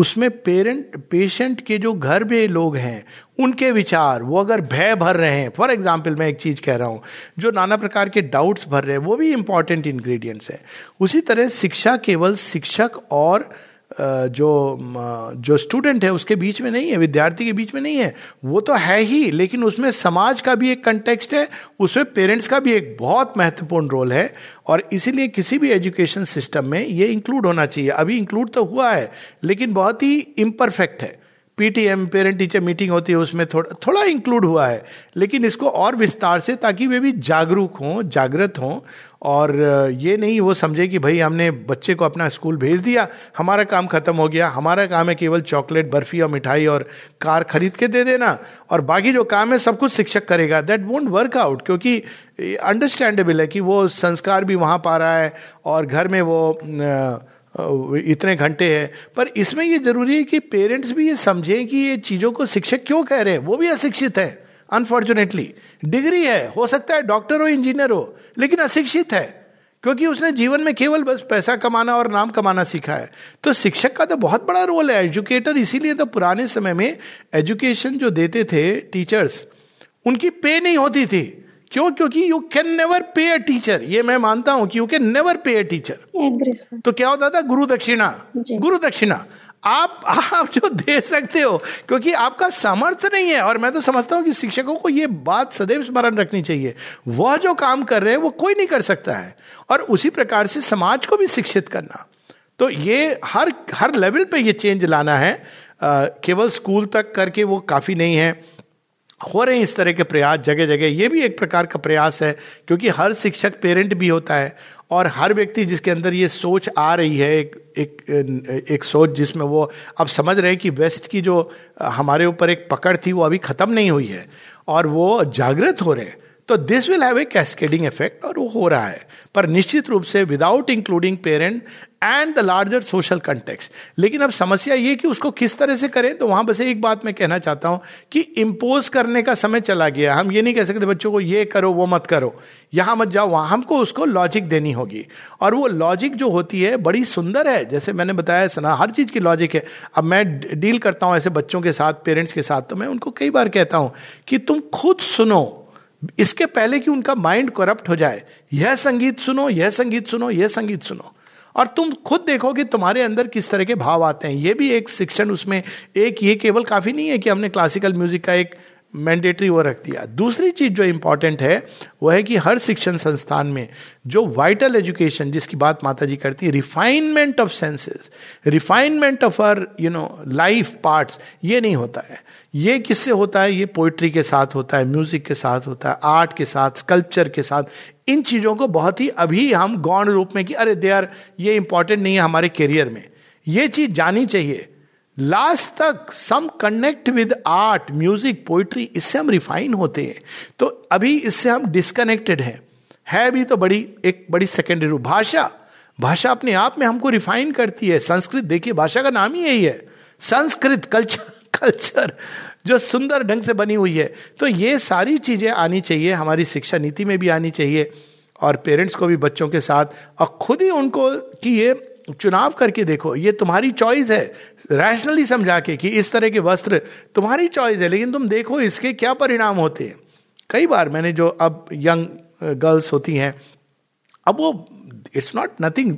उसमें पेरेंट पेशेंट के जो घर में लोग हैं उनके विचार, वो अगर भय भर रहे हैं, फॉर एग्जाम्पल मैं एक चीज़ कह रहा हूँ, जो नाना प्रकार के डाउट्स भर रहे हैं, वो भी इम्पॉर्टेंट इन्ग्रीडियंट्स हैं। उसी तरह शिक्षा केवल शिक्षक और जो जो स्टूडेंट है उसके बीच में नहीं है, विद्यार्थी के बीच में नहीं है, वो तो है ही, लेकिन उसमें समाज का भी एक कंटेक्स्ट है, उसमें पेरेंट्स का भी एक बहुत महत्वपूर्ण रोल है, और इसीलिए किसी भी एजुकेशन सिस्टम में ये इंक्लूड होना चाहिए। अभी इंक्लूड तो हुआ है लेकिन बहुत ही इम्परफेक्ट है। पीटीएम पेरेंट टीचर मीटिंग होती है उसमें थोड़ा थोड़ा इंक्लूड हुआ है, लेकिन इसको और विस्तार से, ताकि वे भी जागरूक हों, जागृत हों, और ये नहीं वो समझे कि भाई हमने बच्चे को अपना स्कूल भेज दिया, हमारा काम खत्म हो गया, हमारा काम है केवल चॉकलेट, बर्फी और मिठाई और कार खरीद के दे देना, और बाकी जो काम है सब कुछ शिक्षक करेगा। दैट वोंट वर्क आउट, क्योंकि अंडरस्टैंडेबल है कि वो संस्कार भी वहाँ पा रहा है और घर में वो इतने घंटे हैं, पर इसमें ये जरूरी है कि पेरेंट्स भी ये समझें कि ये चीज़ों को शिक्षक क्यों कह रहे हैं, वो भी अशिक्षित है अनफॉर्चुनेटली, डिग्री है, हो सकता है डॉक्टर हो, इंजीनियर हो, लेकिन अशिक्षित है क्योंकि उसने जीवन में केवल बस पैसा कमाना और नाम कमाना सीखा है। तो शिक्षक का तो बहुत बड़ा रोल है, एजुकेटर। इसीलिए तो पुराने समय में एजुकेशन जो देते थे टीचर्स, उनकी पे नहीं होती थी। क्यों? क्योंकि यू कैन नेवर पे अ टीचर, ये मैं मानता हूं कि यू कैन नेवर पे अ टीचर। तो क्या होता था? गुरु दक्षिणा, गुरु दक्षिणा आप आप जो दे सकते हो, क्योंकि आपका सामर्थ्य नहीं है। और मैं तो समझता हूं कि शिक्षकों को ये बात सदैव स्मरण रखनी चाहिए, वह जो काम कर रहे हैं वो कोई नहीं कर सकता है, और उसी प्रकार से समाज को भी शिक्षित करना। तो ये हर हर लेवल पे ये चेंज लाना है, आ, केवल स्कूल तक करके वो काफी नहीं है। हो रहे हैं इस तरह के प्रयास जगह जगह, ये भी एक प्रकार का प्रयास है, क्योंकि हर शिक्षक पेरेंट भी होता है, और हर व्यक्ति जिसके अंदर ये सोच आ रही है, एक एक एक सोच जिसमें वो अब समझ रहे हैं कि वेस्ट की जो हमारे ऊपर एक पकड़ थी वो अभी ख़त्म नहीं हुई है, और वो जागृत हो रहे हैं। तो this will have a cascading effect, और वो हो रहा है, पर निश्चित रूप से without including parent and the larger social context. लेकिन अब समस्या ये कि उसको किस तरह से करें, तो वहाँ बस एक बात मैं कहना चाहता हूँ कि इम्पोज करने का समय चला गया। हम ये नहीं कह सकते बच्चों को ये करो, वो मत करो, यहाँ मत जाओ, वहाँ। हमको उसको लॉजिक देनी होगी, और वो लॉजिक जो होती है बड़ी सुंदर है। जैसे मैंने बताया सना, हर चीज़ की लॉजिक है। अब मैं डील करता हूँ ऐसे बच्चों के साथ, पेरेंट्स के साथ, तो मैं उनको कई बार कहता हूँ कि तुम खुद सुनो इसके पहले कि उनका माइंड करप्ट हो जाए। यह संगीत सुनो, यह संगीत सुनो, यह संगीत सुनो, और तुम खुद देखो कि तुम्हारे अंदर किस तरह के भाव आते हैं। ये भी एक शिक्षण, उसमें एक ये केवल काफ़ी नहीं है कि हमने क्लासिकल म्यूजिक का एक मैंडेटरी वो रख दिया। दूसरी चीज़ जो इम्पॉर्टेंट है वो है कि हर शिक्षण संस्थान में जो वाइटल एजुकेशन जिसकी बात माता जी करती है, refinement of senses, refinement of our you know life parts, ये नहीं होता है। ये किससे होता है? ये पोइट्री के साथ होता है, म्यूजिक के साथ होता है, आर्ट के साथ, स्कल्पचर के साथ। इन चीज़ों को बहुत ही अभी हम गौण रूप में कि अरे दे आर, ये इंपॉर्टेंट नहीं है हमारे करियर में, ये चीज़ जानी चाहिए। लास्ट तक some connect with art, music, poetry, इससे हम रिफाइन होते हैं। तो अभी इससे हम डिस्कनेक्टेड हैं, है भी तो बड़ी एक बड़ी सेकेंडरी रूप। भाषा भाषा अपने आप में हमको रिफाइन करती है। संस्कृत देखिए, भाषा का नाम ही यही है, संस्कृत। कल्चर कल्चर जो सुंदर ढंग से बनी हुई है। तो ये सारी चीज़ें आनी चाहिए, हमारी शिक्षा नीति में भी आनी चाहिए, और पेरेंट्स को भी बच्चों के साथ, और खुद ही उनको कि ये चुनाव करके देखो, ये तुम्हारी चॉइस है, रैशनली समझा के कि इस तरह के वस्त्र तुम्हारी चॉइस है, लेकिन तुम देखो इसके क्या परिणाम होते हैं, कई बार मैंने जो अब यंग गर्ल्स होती हैं, अब वो इट्स नॉट नथिंग,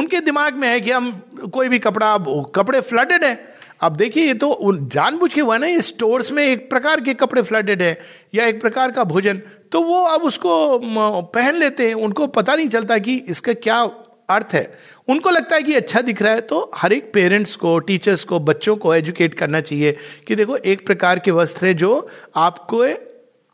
उनके दिमाग में है कि हम कोई भी कपड़ा, कपड़े फ्लडेड हैं, अब देखिए ये तो जानबूझ के हुआ ना, ये स्टोर्स में एक प्रकार के कपड़े फ्लडेड है या एक प्रकार का भोजन, तो वो अब उसको पहन लेते हैं, उनको पता नहीं चलता कि इसका क्या अर्थ है, उनको लगता है कि अच्छा दिख रहा है। तो हर एक पेरेंट्स को, टीचर्स को, बच्चों को एजुकेट करना चाहिए कि देखो एक प्रकार के वस्त्र है जो आपको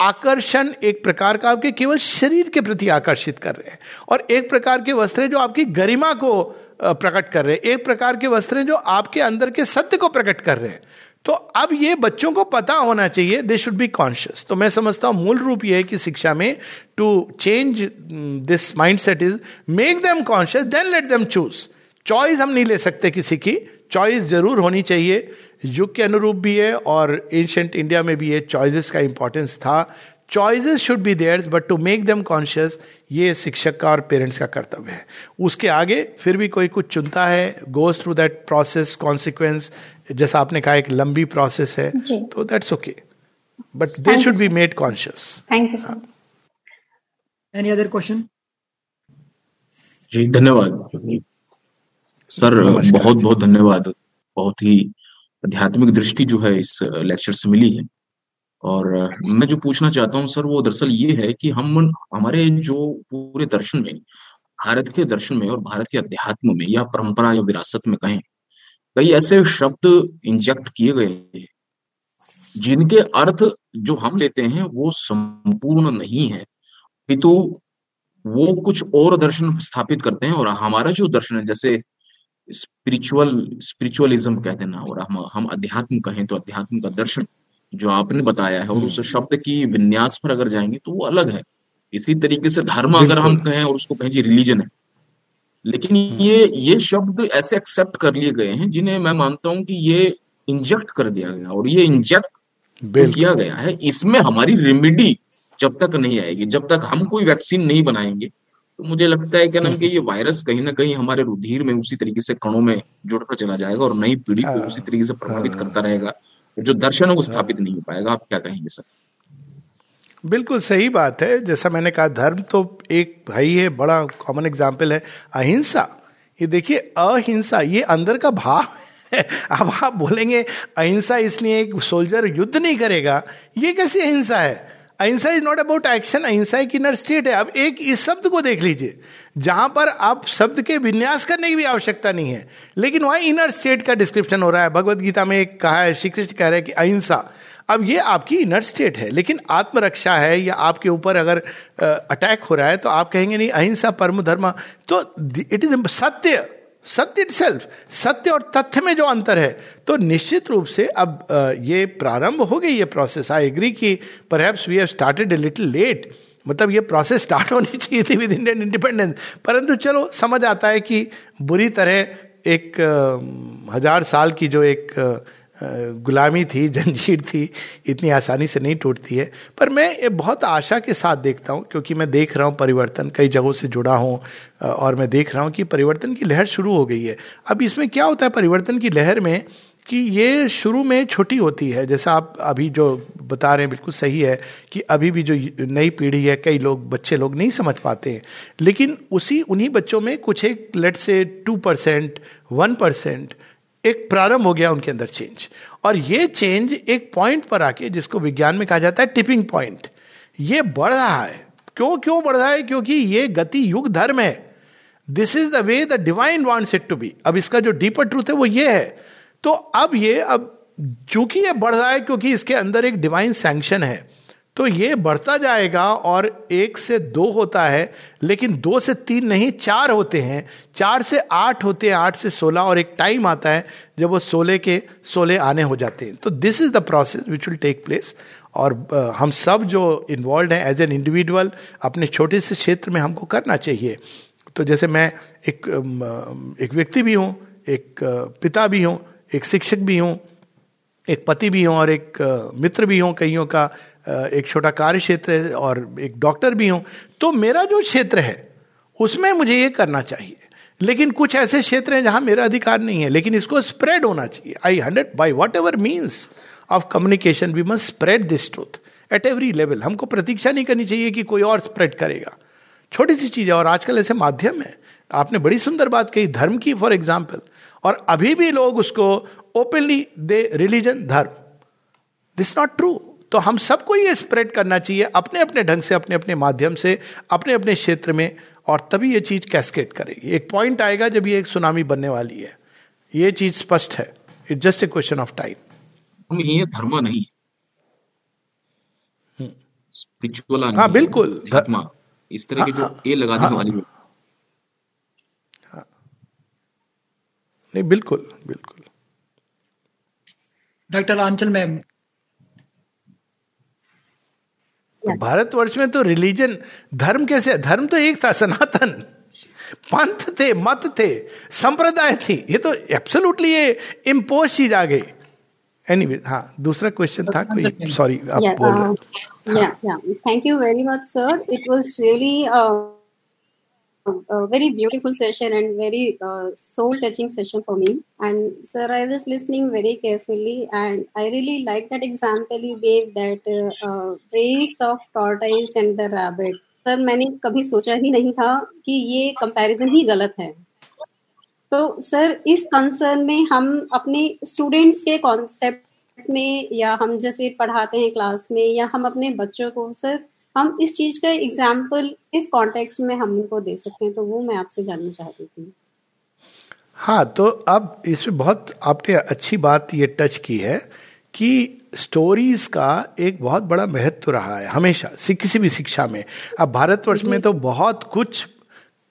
आकर्षण, एक प्रकार का आपके केवल शरीर के प्रति आकर्षित कर रहे हैं, और एक प्रकार के वस्त्र है जो आपकी गरिमा को प्रकट कर रहे हैं, एक प्रकार के वस्त्र हैं जो आपके अंदर के सत्य को प्रकट कर रहे हैं। तो अब ये बच्चों को पता होना चाहिए, दे शुड बी कॉन्शियस। तो मैं समझता हूँ मूल रूप ये है कि शिक्षा में to change this mindset is make them conscious, then let them choose. Choice हम नहीं ले सकते किसी की, चॉइस जरूर होनी चाहिए। युग के अनुरूप भी है और एंशिएंट इंडिया में भी ये चॉइसेस का इंपॉर्टेंस था। Choices should be theirs but to make them conscious, ये शिक्षक का और पेरेंट्स का कर्तव्य है। उसके आगे फिर भी कोई कुछ चुनता है, goes through that process, consequence, जैसा आपने कहा एक लंबी प्रोसेस है, तो that's okay, but they should be made conscious. Thank you sir. Any other question? जी धन्यवाद सर, बहुत बहुत धन्यवाद। बहुत ही आध्यात्मिक दृष्टि जो है इस लेक्चर से मिली है, और मैं जो पूछना चाहता हूँ सर वो दरअसल ये है कि हम हमारे जो पूरे दर्शन में, भारत के दर्शन में और भारत के अध्यात्म में या परंपरा या विरासत में कहें, कई ऐसे शब्द इंजेक्ट किए गए हैं जिनके अर्थ जो हम लेते हैं वो संपूर्ण नहीं है, किंतु वो कुछ और दर्शन स्थापित करते हैं। और हमारा जो दर्शन है, जैसे स्पिरिचुअल स्पिरिचुअलिज्म कहते हैं ना, और हम हम अध्यात्म कहें तो अध्यात्म का दर्शन जो आपने बताया है, और उस शब्द की विन्यास पर अगर जाएंगे तो वो अलग है। इसी तरीके से धर्म अगर हम कहें और उसको कहें जी रिलीजन है, लेकिन ये ये शब्द ऐसे एक्सेप्ट कर लिए गए हैं जिन्हें मैं मानता हूं कि ये इंजेक्ट कर दिया गया, और ये इंजेक्ट किया गया है। इसमें हमारी रेमेडी जब तक नहीं आएगी, जब तक हम कोई वैक्सीन नहीं बनाएंगे, तो मुझे लगता है क्या नाम कि ये वायरस कहीं ना कहीं हमारे रुधिर में उसी तरीके से कणों में जुड़ता चला जाएगा और नई पीढ़ी को उसी तरीके से प्रभावित करता रहेगा, जो दर्शनों को स्थापित नहीं हो पाएगा। आप क्या कहेंगे सर? बिल्कुल सही बात है। जैसा मैंने कहा, धर्म तो एक भाई है, बड़ा कॉमन एग्जाम्पल है। अहिंसा, ये देखिए अहिंसा, ये अंदर का भाव है। अब आप बोलेंगे अहिंसा इसलिए एक सोल्जर युद्ध नहीं करेगा, ये कैसी अहिंसा है? अहिंसा इज नॉट अबाउट एक्शन, अहिंसा एक इनर स्टेट है। अब एक इस शब्द को देख लीजिए, जहां पर आप शब्द के विन्यास करने की भी आवश्यकता नहीं है, लेकिन वहां इनर स्टेट का डिस्क्रिप्शन हो रहा है। भगवद गीता में एक कहा है, श्री कृष्ण कह रहे हैं कि अहिंसा, अब ये आपकी इनर स्टेट है। लेकिन आत्मरक्षा है या आपके ऊपर अगर अटैक हो रहा है तो आप कहेंगे नहीं अहिंसा परम धर्म। तो इट इज सत्य, सत्य इटसेल्फ, सत्य और तथ्य में जो अंतर है। तो निश्चित रूप से अब ये प्रारंभ हो गई ये प्रोसेस। आई एग्री कि perhaps we have started a little late, मतलब ये प्रोसेस स्टार्ट होनी चाहिए थी विद इंडियन इंडिपेंडेंस, परंतु चलो समझ आता है कि बुरी तरह एक हजार साल की जो एक गुलामी थी, जंजीर थी, इतनी आसानी से नहीं टूटती है। पर मैं ये बहुत आशा के साथ देखता हूँ, क्योंकि मैं देख रहा हूँ परिवर्तन, कई जगहों से जुड़ा हूँ और मैं देख रहा हूँ कि परिवर्तन की लहर शुरू हो गई है। अब इसमें क्या होता है परिवर्तन की लहर में कि ये शुरू में छोटी होती है, जैसा आप अभी जो बता रहे हैं बिल्कुल सही है कि अभी भी जो नई पीढ़ी है, कई लोग, बच्चे लोग नहीं समझ पाते हैं, लेकिन उसी उन्हीं बच्चों में कुछ एक let's say two percent one percent एक प्रारंभ हो गया उनके अंदर चेंज। और ये चेंज एक पॉइंट पर आके, जिसको विज्ञान में कहा जाता है टिपिंग पॉइंट, ये बढ़ रहा है। क्यों क्यों बढ़ रहा है? क्योंकि ये गति युग धर्म है। This is the way the divine wants it to be. अब इसका जो डीपर ट्रूथ है वो ये है। तो अब ये अब चूंकि ये बढ़ रहा है क्योंकि इसके अंदर एक डिवाइन सैंक्शन है, तो ये बढ़ता जाएगा और एक से दो होता है, लेकिन दो से तीन नहीं, चार होते हैं, चार से आठ होते हैं, आठ से सोलह, और एक टाइम आता है जब वो सोलह के सोलह आने हो जाते हैं। तो this is the process which will take place. और हम सब जो इन्वॉल्व हैं एज एन इंडिविजुअल, अपने छोटे से क्षेत्र में हमको करना चाहिए। तो जैसे मैं एक एक व्यक्ति भी हूँ, एक पिता भी हूँ, एक शिक्षक भी हूँ, एक पति भी हूँ, और एक मित्र भी हूँ, कईयों का एक छोटा कार्य क्षेत्र है, और एक डॉक्टर भी हूँ। तो मेरा जो क्षेत्र है उसमें मुझे ये करना चाहिए, लेकिन कुछ ऐसे क्षेत्र हैं जहाँ मेरा अधिकार नहीं है, लेकिन इसको स्प्रेड होना चाहिए। I hundred by whatever means of communication we must spread this truth at every level. हमको प्रतीक्षा नहीं करनी चाहिए कि कोई और स्प्रेड करेगा, छोटी सी चीज़ है। और आजकल ऐसे माध्यम है। आपने बड़ी सुंदर बात कही धर्म की, फॉर एग्जाम्पल, और अभी भी लोग उसको openly they religion dharma, this not true. तो हम सबको ये स्प्रेड करना चाहिए अपने अपने ढंग से, अपने अपने माध्यम से, अपने अपने क्षेत्र में, और तभी ये चीज़ कैस्केड करेगी। एक पॉइंट आएगा जब ये एक सुनामी बनने वाली है, ये चीज स्पष्ट है। It's just a question of time. हम ये धर्म नहीं है, स्पिरिचुअल नहीं, हाँ बिल्कुल धर्म इस तरह के जो ए लगा देने वाली है, नहीं बिल्कुल बिल्कुल। डॉक्टर आंचल मैम, भारतवर्ष में तो रिलीजन धर्म कैसे? धर्म तो एक था, सनातन, पंथ थे, मत थे, संप्रदाय थी। ये तो एब्सोल्युटली ये इम्पोज चीज आ गई। एनीवे, हाँ दूसरा क्वेश्चन था कोई, सॉरी आप बोल रहे हो। Thank you very much sir, it was really very beautiful session and very soul touching session for me. And sir I was listening very carefully and I really like that example you gave, that race of tortoise and the rabbit. Sir मैंने कभी सोचा ही नहीं था कि ये comparison ही गलत है। तो सर इस कंसर्न में हम अपने स्टूडेंट्स के कॉन्सेप्ट में, या हम जैसे पढ़ाते हैं क्लास में, या हम अपने बच्चों को, सर हम इस चीज का एग्जाम्पल इस कॉन्टेक्स्ट में हम उनको दे सकते हैं, तो वो मैं आपसे जानना चाहती थी। हाँ, तो अब इसमें बहुत आपने अच्छी बात ये टच की है कि स्टोरीज का एक बहुत बड़ा महत्व रहा है हमेशा किसी भी शिक्षा में। अब भारतवर्ष में तो बहुत कुछ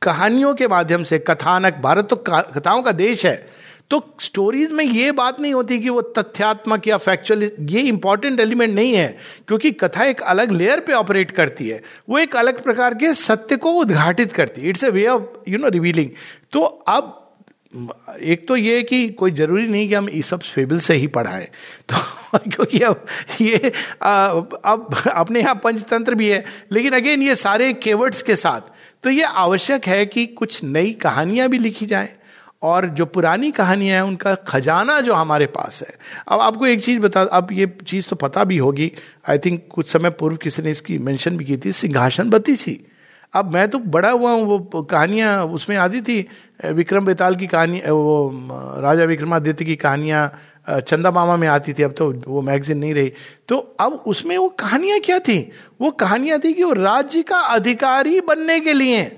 कहानियों के माध्यम से, कथानक, भारत तो कथाओं का देश है, तो स्टोरीज में ये बात नहीं होती कि वो तथ्यात्मक या फैक्चुअल, ये इंपॉर्टेंट एलिमेंट नहीं है, क्योंकि कथा एक अलग लेयर पे ऑपरेट करती है, वो एक अलग प्रकार के सत्य को उद्घाटित करती है। It's a way of you know revealing. तो अब एक तो ये कि कोई जरूरी नहीं कि हम इस सब फेबल से ही पढ़ाएं, तो क्योंकि अब ये अब अपने यहाँ पंचतंत्र भी है, लेकिन अगेन ये सारे केवर्ड्स के साथ। तो ये आवश्यक है कि कुछ नई कहानियाँ भी लिखी जाएं, और जो पुरानी कहानियाँ हैं उनका खजाना जो हमारे पास है। अब आपको एक चीज़ बता, अब ये चीज़ तो पता भी होगी, आई थिंक कुछ समय पूर्व किसी ने इसकी मैंशन भी की थी, सिंघासन बत्तीसी। अब मैं तो बड़ा हुआ हूँ, वो कहानियाँ उसमें आती थी, विक्रम बेताल की कहानी, वो राजा विक्रमादित्य की कहानियाँ चंदामामा में आती थी, अब तो वो मैगजीन नहीं रही। तो अब उसमें वो कहानियाँ क्या थी? वो कहानियाँ थी कि वो राज्य का अधिकारी बनने के लिए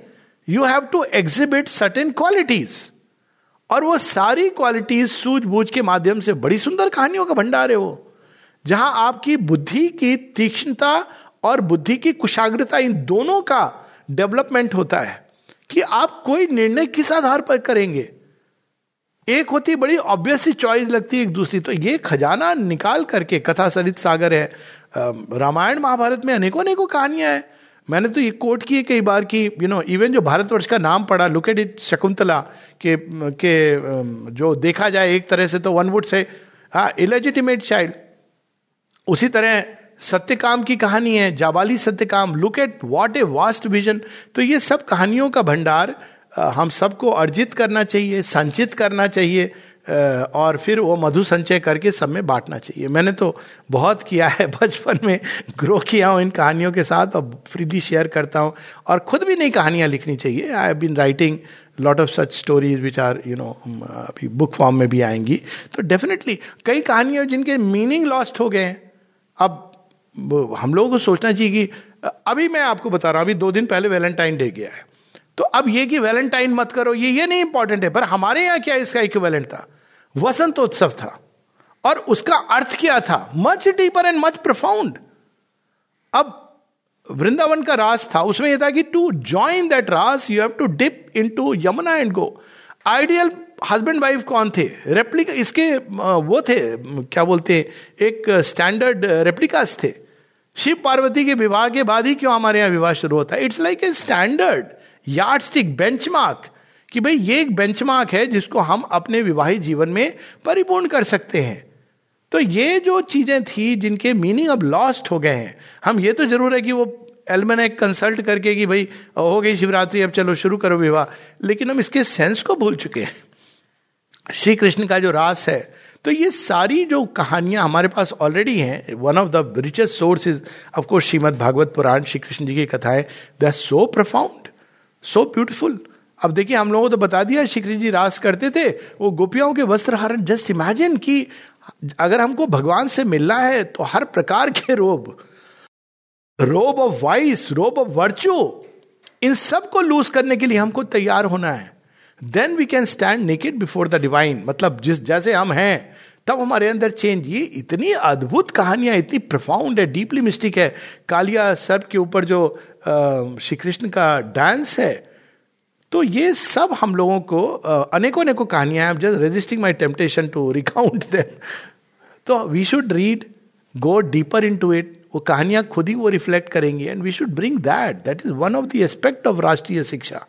you have to exhibit certain qualities, और वो सारी क्वालिटीज सूझबूझ के माध्यम से, बड़ी सुंदर कहानियों का भंडार है वो, जहाँ आपकी बुद्धि की तीक्ष्णता और बुद्धि की कुशाग्रता, इन दोनों का डेवलपमेंट होता है कि आप कोई निर्णय किस आधार पर करेंगे। एक होती बड़ी ऑब्वियसली चॉइस लगती है, एक दूसरी। तो ये खजाना निकाल करके, कथासरितसागर है, रामायण महाभारत में अनेकों अनेकों कहानियां हैं। मैंने तो ये कोट की है कई बार कि यू नो इवन जो भारतवर्ष का नाम पड़ा, लुक एट इट, शकुंतला के के जो देखा जाए एक तरह से तो वन वुड से हाँ इलेजिटिमेट चाइल्ड। उसी तरह सत्यकाम की कहानी है, Jabali Satyakam, look at what a vast vision. तो ये सब कहानियों का भंडार हम सबको अर्जित करना चाहिए, संचित करना चाहिए, और फिर वो मधु संचय करके सब में बांटना चाहिए। मैंने तो बहुत किया है बचपन में, ग्रो किया हूँ इन कहानियों के साथ, और फ्रीली शेयर करता हूँ, और खुद भी नई कहानियाँ लिखनी चाहिए। I have been writing lot of such stories which are you know अभी बुक फॉर्म में भी आएंगी। तो डेफिनेटली कई कहानियाँ जिनके मीनिंग लॉस्ट हो गए हैं। अब हम लोगों को सोचना चाहिए कि अभी मैं आपको बता रहा हूँ, अभी दो दिन पहले वैलेंटाइन डे गया है, तो अब ये कि वैलेंटाइन मत करो, ये ये नहीं इंपॉर्टेंट है, पर हमारे यहाँ क्या इसका इक्विवेलेंट था? वसंतोत्सव था, और उसका अर्थ क्या था? Much deeper and much profound. अब वृंदावन का रास था, उसमें यह था कि to join that raas you have to dip into Yamuna and go. Ideal husband wife कौन थे? रेप्लिका, इसके वो थे, क्या बोलते, एक स्टैंडर्ड रेप्लिकास थे। शिव पार्वती के विवाह के बाद ही क्यों हमारे यहाँ विवाह शुरू होता है? It's like a standard yardstick, benchmark, कि भाई ये एक बेंचमार्क है जिसको हम अपने विवाही जीवन में परिपूर्ण कर सकते हैं। तो ये जो चीजें थी जिनके मीनिंग अब लॉस्ट हो गए हैं, हम ये तो जरूर है कि वो एल्मेनेक कंसल्ट करके कि भाई हो गई शिवरात्रि, अब चलो शुरू करो विवाह, लेकिन हम इसके सेंस को भूल चुके हैं। श्री कृष्ण का जो रास है, तो ये सारी जो कहानियां हमारे पास ऑलरेडी हैं, one of the richest sources of course Shrimad Bhagavat Purana, Shri Krishna ji की कथाएं, they are so profound, so beautiful. अब देखिए हम लोगों को तो बता दिया श्री कृष्ण जी रास करते थे, वो गोपियों के वस्त्र हरण. जस्ट इमेजिन कि अगर हमको भगवान से मिलना है तो हर प्रकार के robe, robe of vice, robe of virtue, इन सब को लूज करने के लिए हमको तैयार होना है. Then we can stand naked before the divine. मतलब जिस जैसे हम हैं तब हमारे अंदर चेंज. ये इतनी अद्भुत कहानियां, इतनी प्रोफाउंड है, डीपली मिस्टिक है. कालिया सर्प के ऊपर जो श्री कृष्ण का डांस है, तो ये सब हम लोगों को अनेकों अनेकों कहानियां. I am just resisting my temptation to recount them. तो we should read, go deeper into it. वो कहानियां खुद ही वो रिफ्लेक्ट करेंगी and we should bring that. That is one of the aspect of राष्ट्रीय शिक्षा.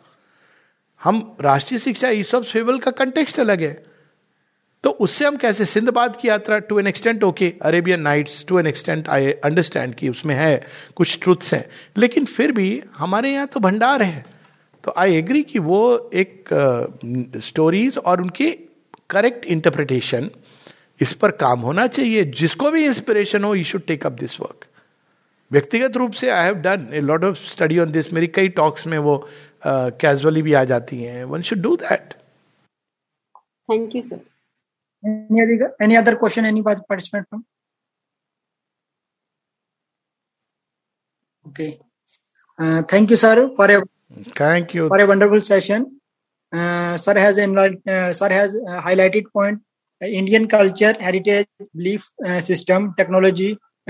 हम राष्ट्रीय शिक्षा इस सब फेवल का कंटेक्स्ट अलग है, तो उससे हम कैसे सिंधबाद की यात्रा to an extent okay, Arabian nights to an extent I understand कि उसमें है कुछ ट्रुथ्स हैं, लेकिन फिर भी हमारे यहाँ तो भंडार है. तो आई एग्री कि वो एक स्टोरीज uh, और उनके करेक्ट इंटरप्रिटेशन, इस पर काम होना चाहिए. जिसको भी इंस्पिरेशन हो, you should take up this work. व्यक्तिगत रूप से I have done a lot of study on this. मेरी कई टॉक्स में वो कैजुअली uh, भी आ जाती हैं. One should do that. Thank you sir. Any other question, any participant from? Okay, thank you sir for a Thank you for a wonderful session. Uh, sir has enlightened, uh, sir has uh, highlighted point uh, Indian culture, heritage, belief uh, system, technology,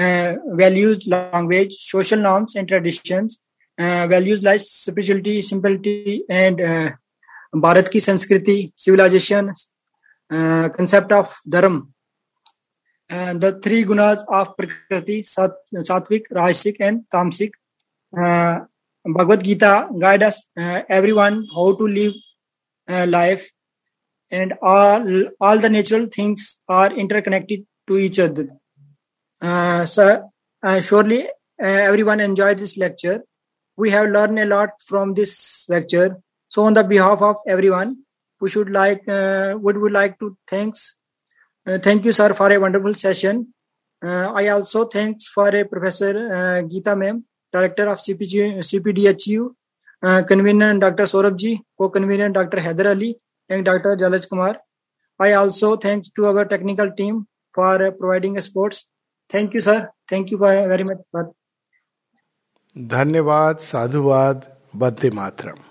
uh, values, language, social norms and traditions, uh, values like spirituality, simplicity, and uh, Bharat ki Sanskriti, civilization, uh, concept of dharma, uh, the three gunas of Prakriti, sat, Satvik, Rajasic, and Tamasic. Uh, Bhagavad Gita guide us uh, everyone how to live uh, life, and all all the natural things are interconnected to each other. Uh, sir, uh, surely uh, everyone enjoyed this lecture. We have learned a lot from this lecture. So, on the behalf of everyone, we should like uh, would would like to thanks uh, thank you, sir, for a wonderful session. Uh, I also thanks for a Professor uh, Gita ma'am, Director of C P D H U, uh, Convener Doctor Saurabh Ji, Co-Convener Doctor Haider Ali, and Doctor Jalaj Kumar. I also thanks to our technical team for uh, providing sports. Thank you, sir. Thank you very much, sir. Dhanyavad, Sadhuvad, Bande Matram.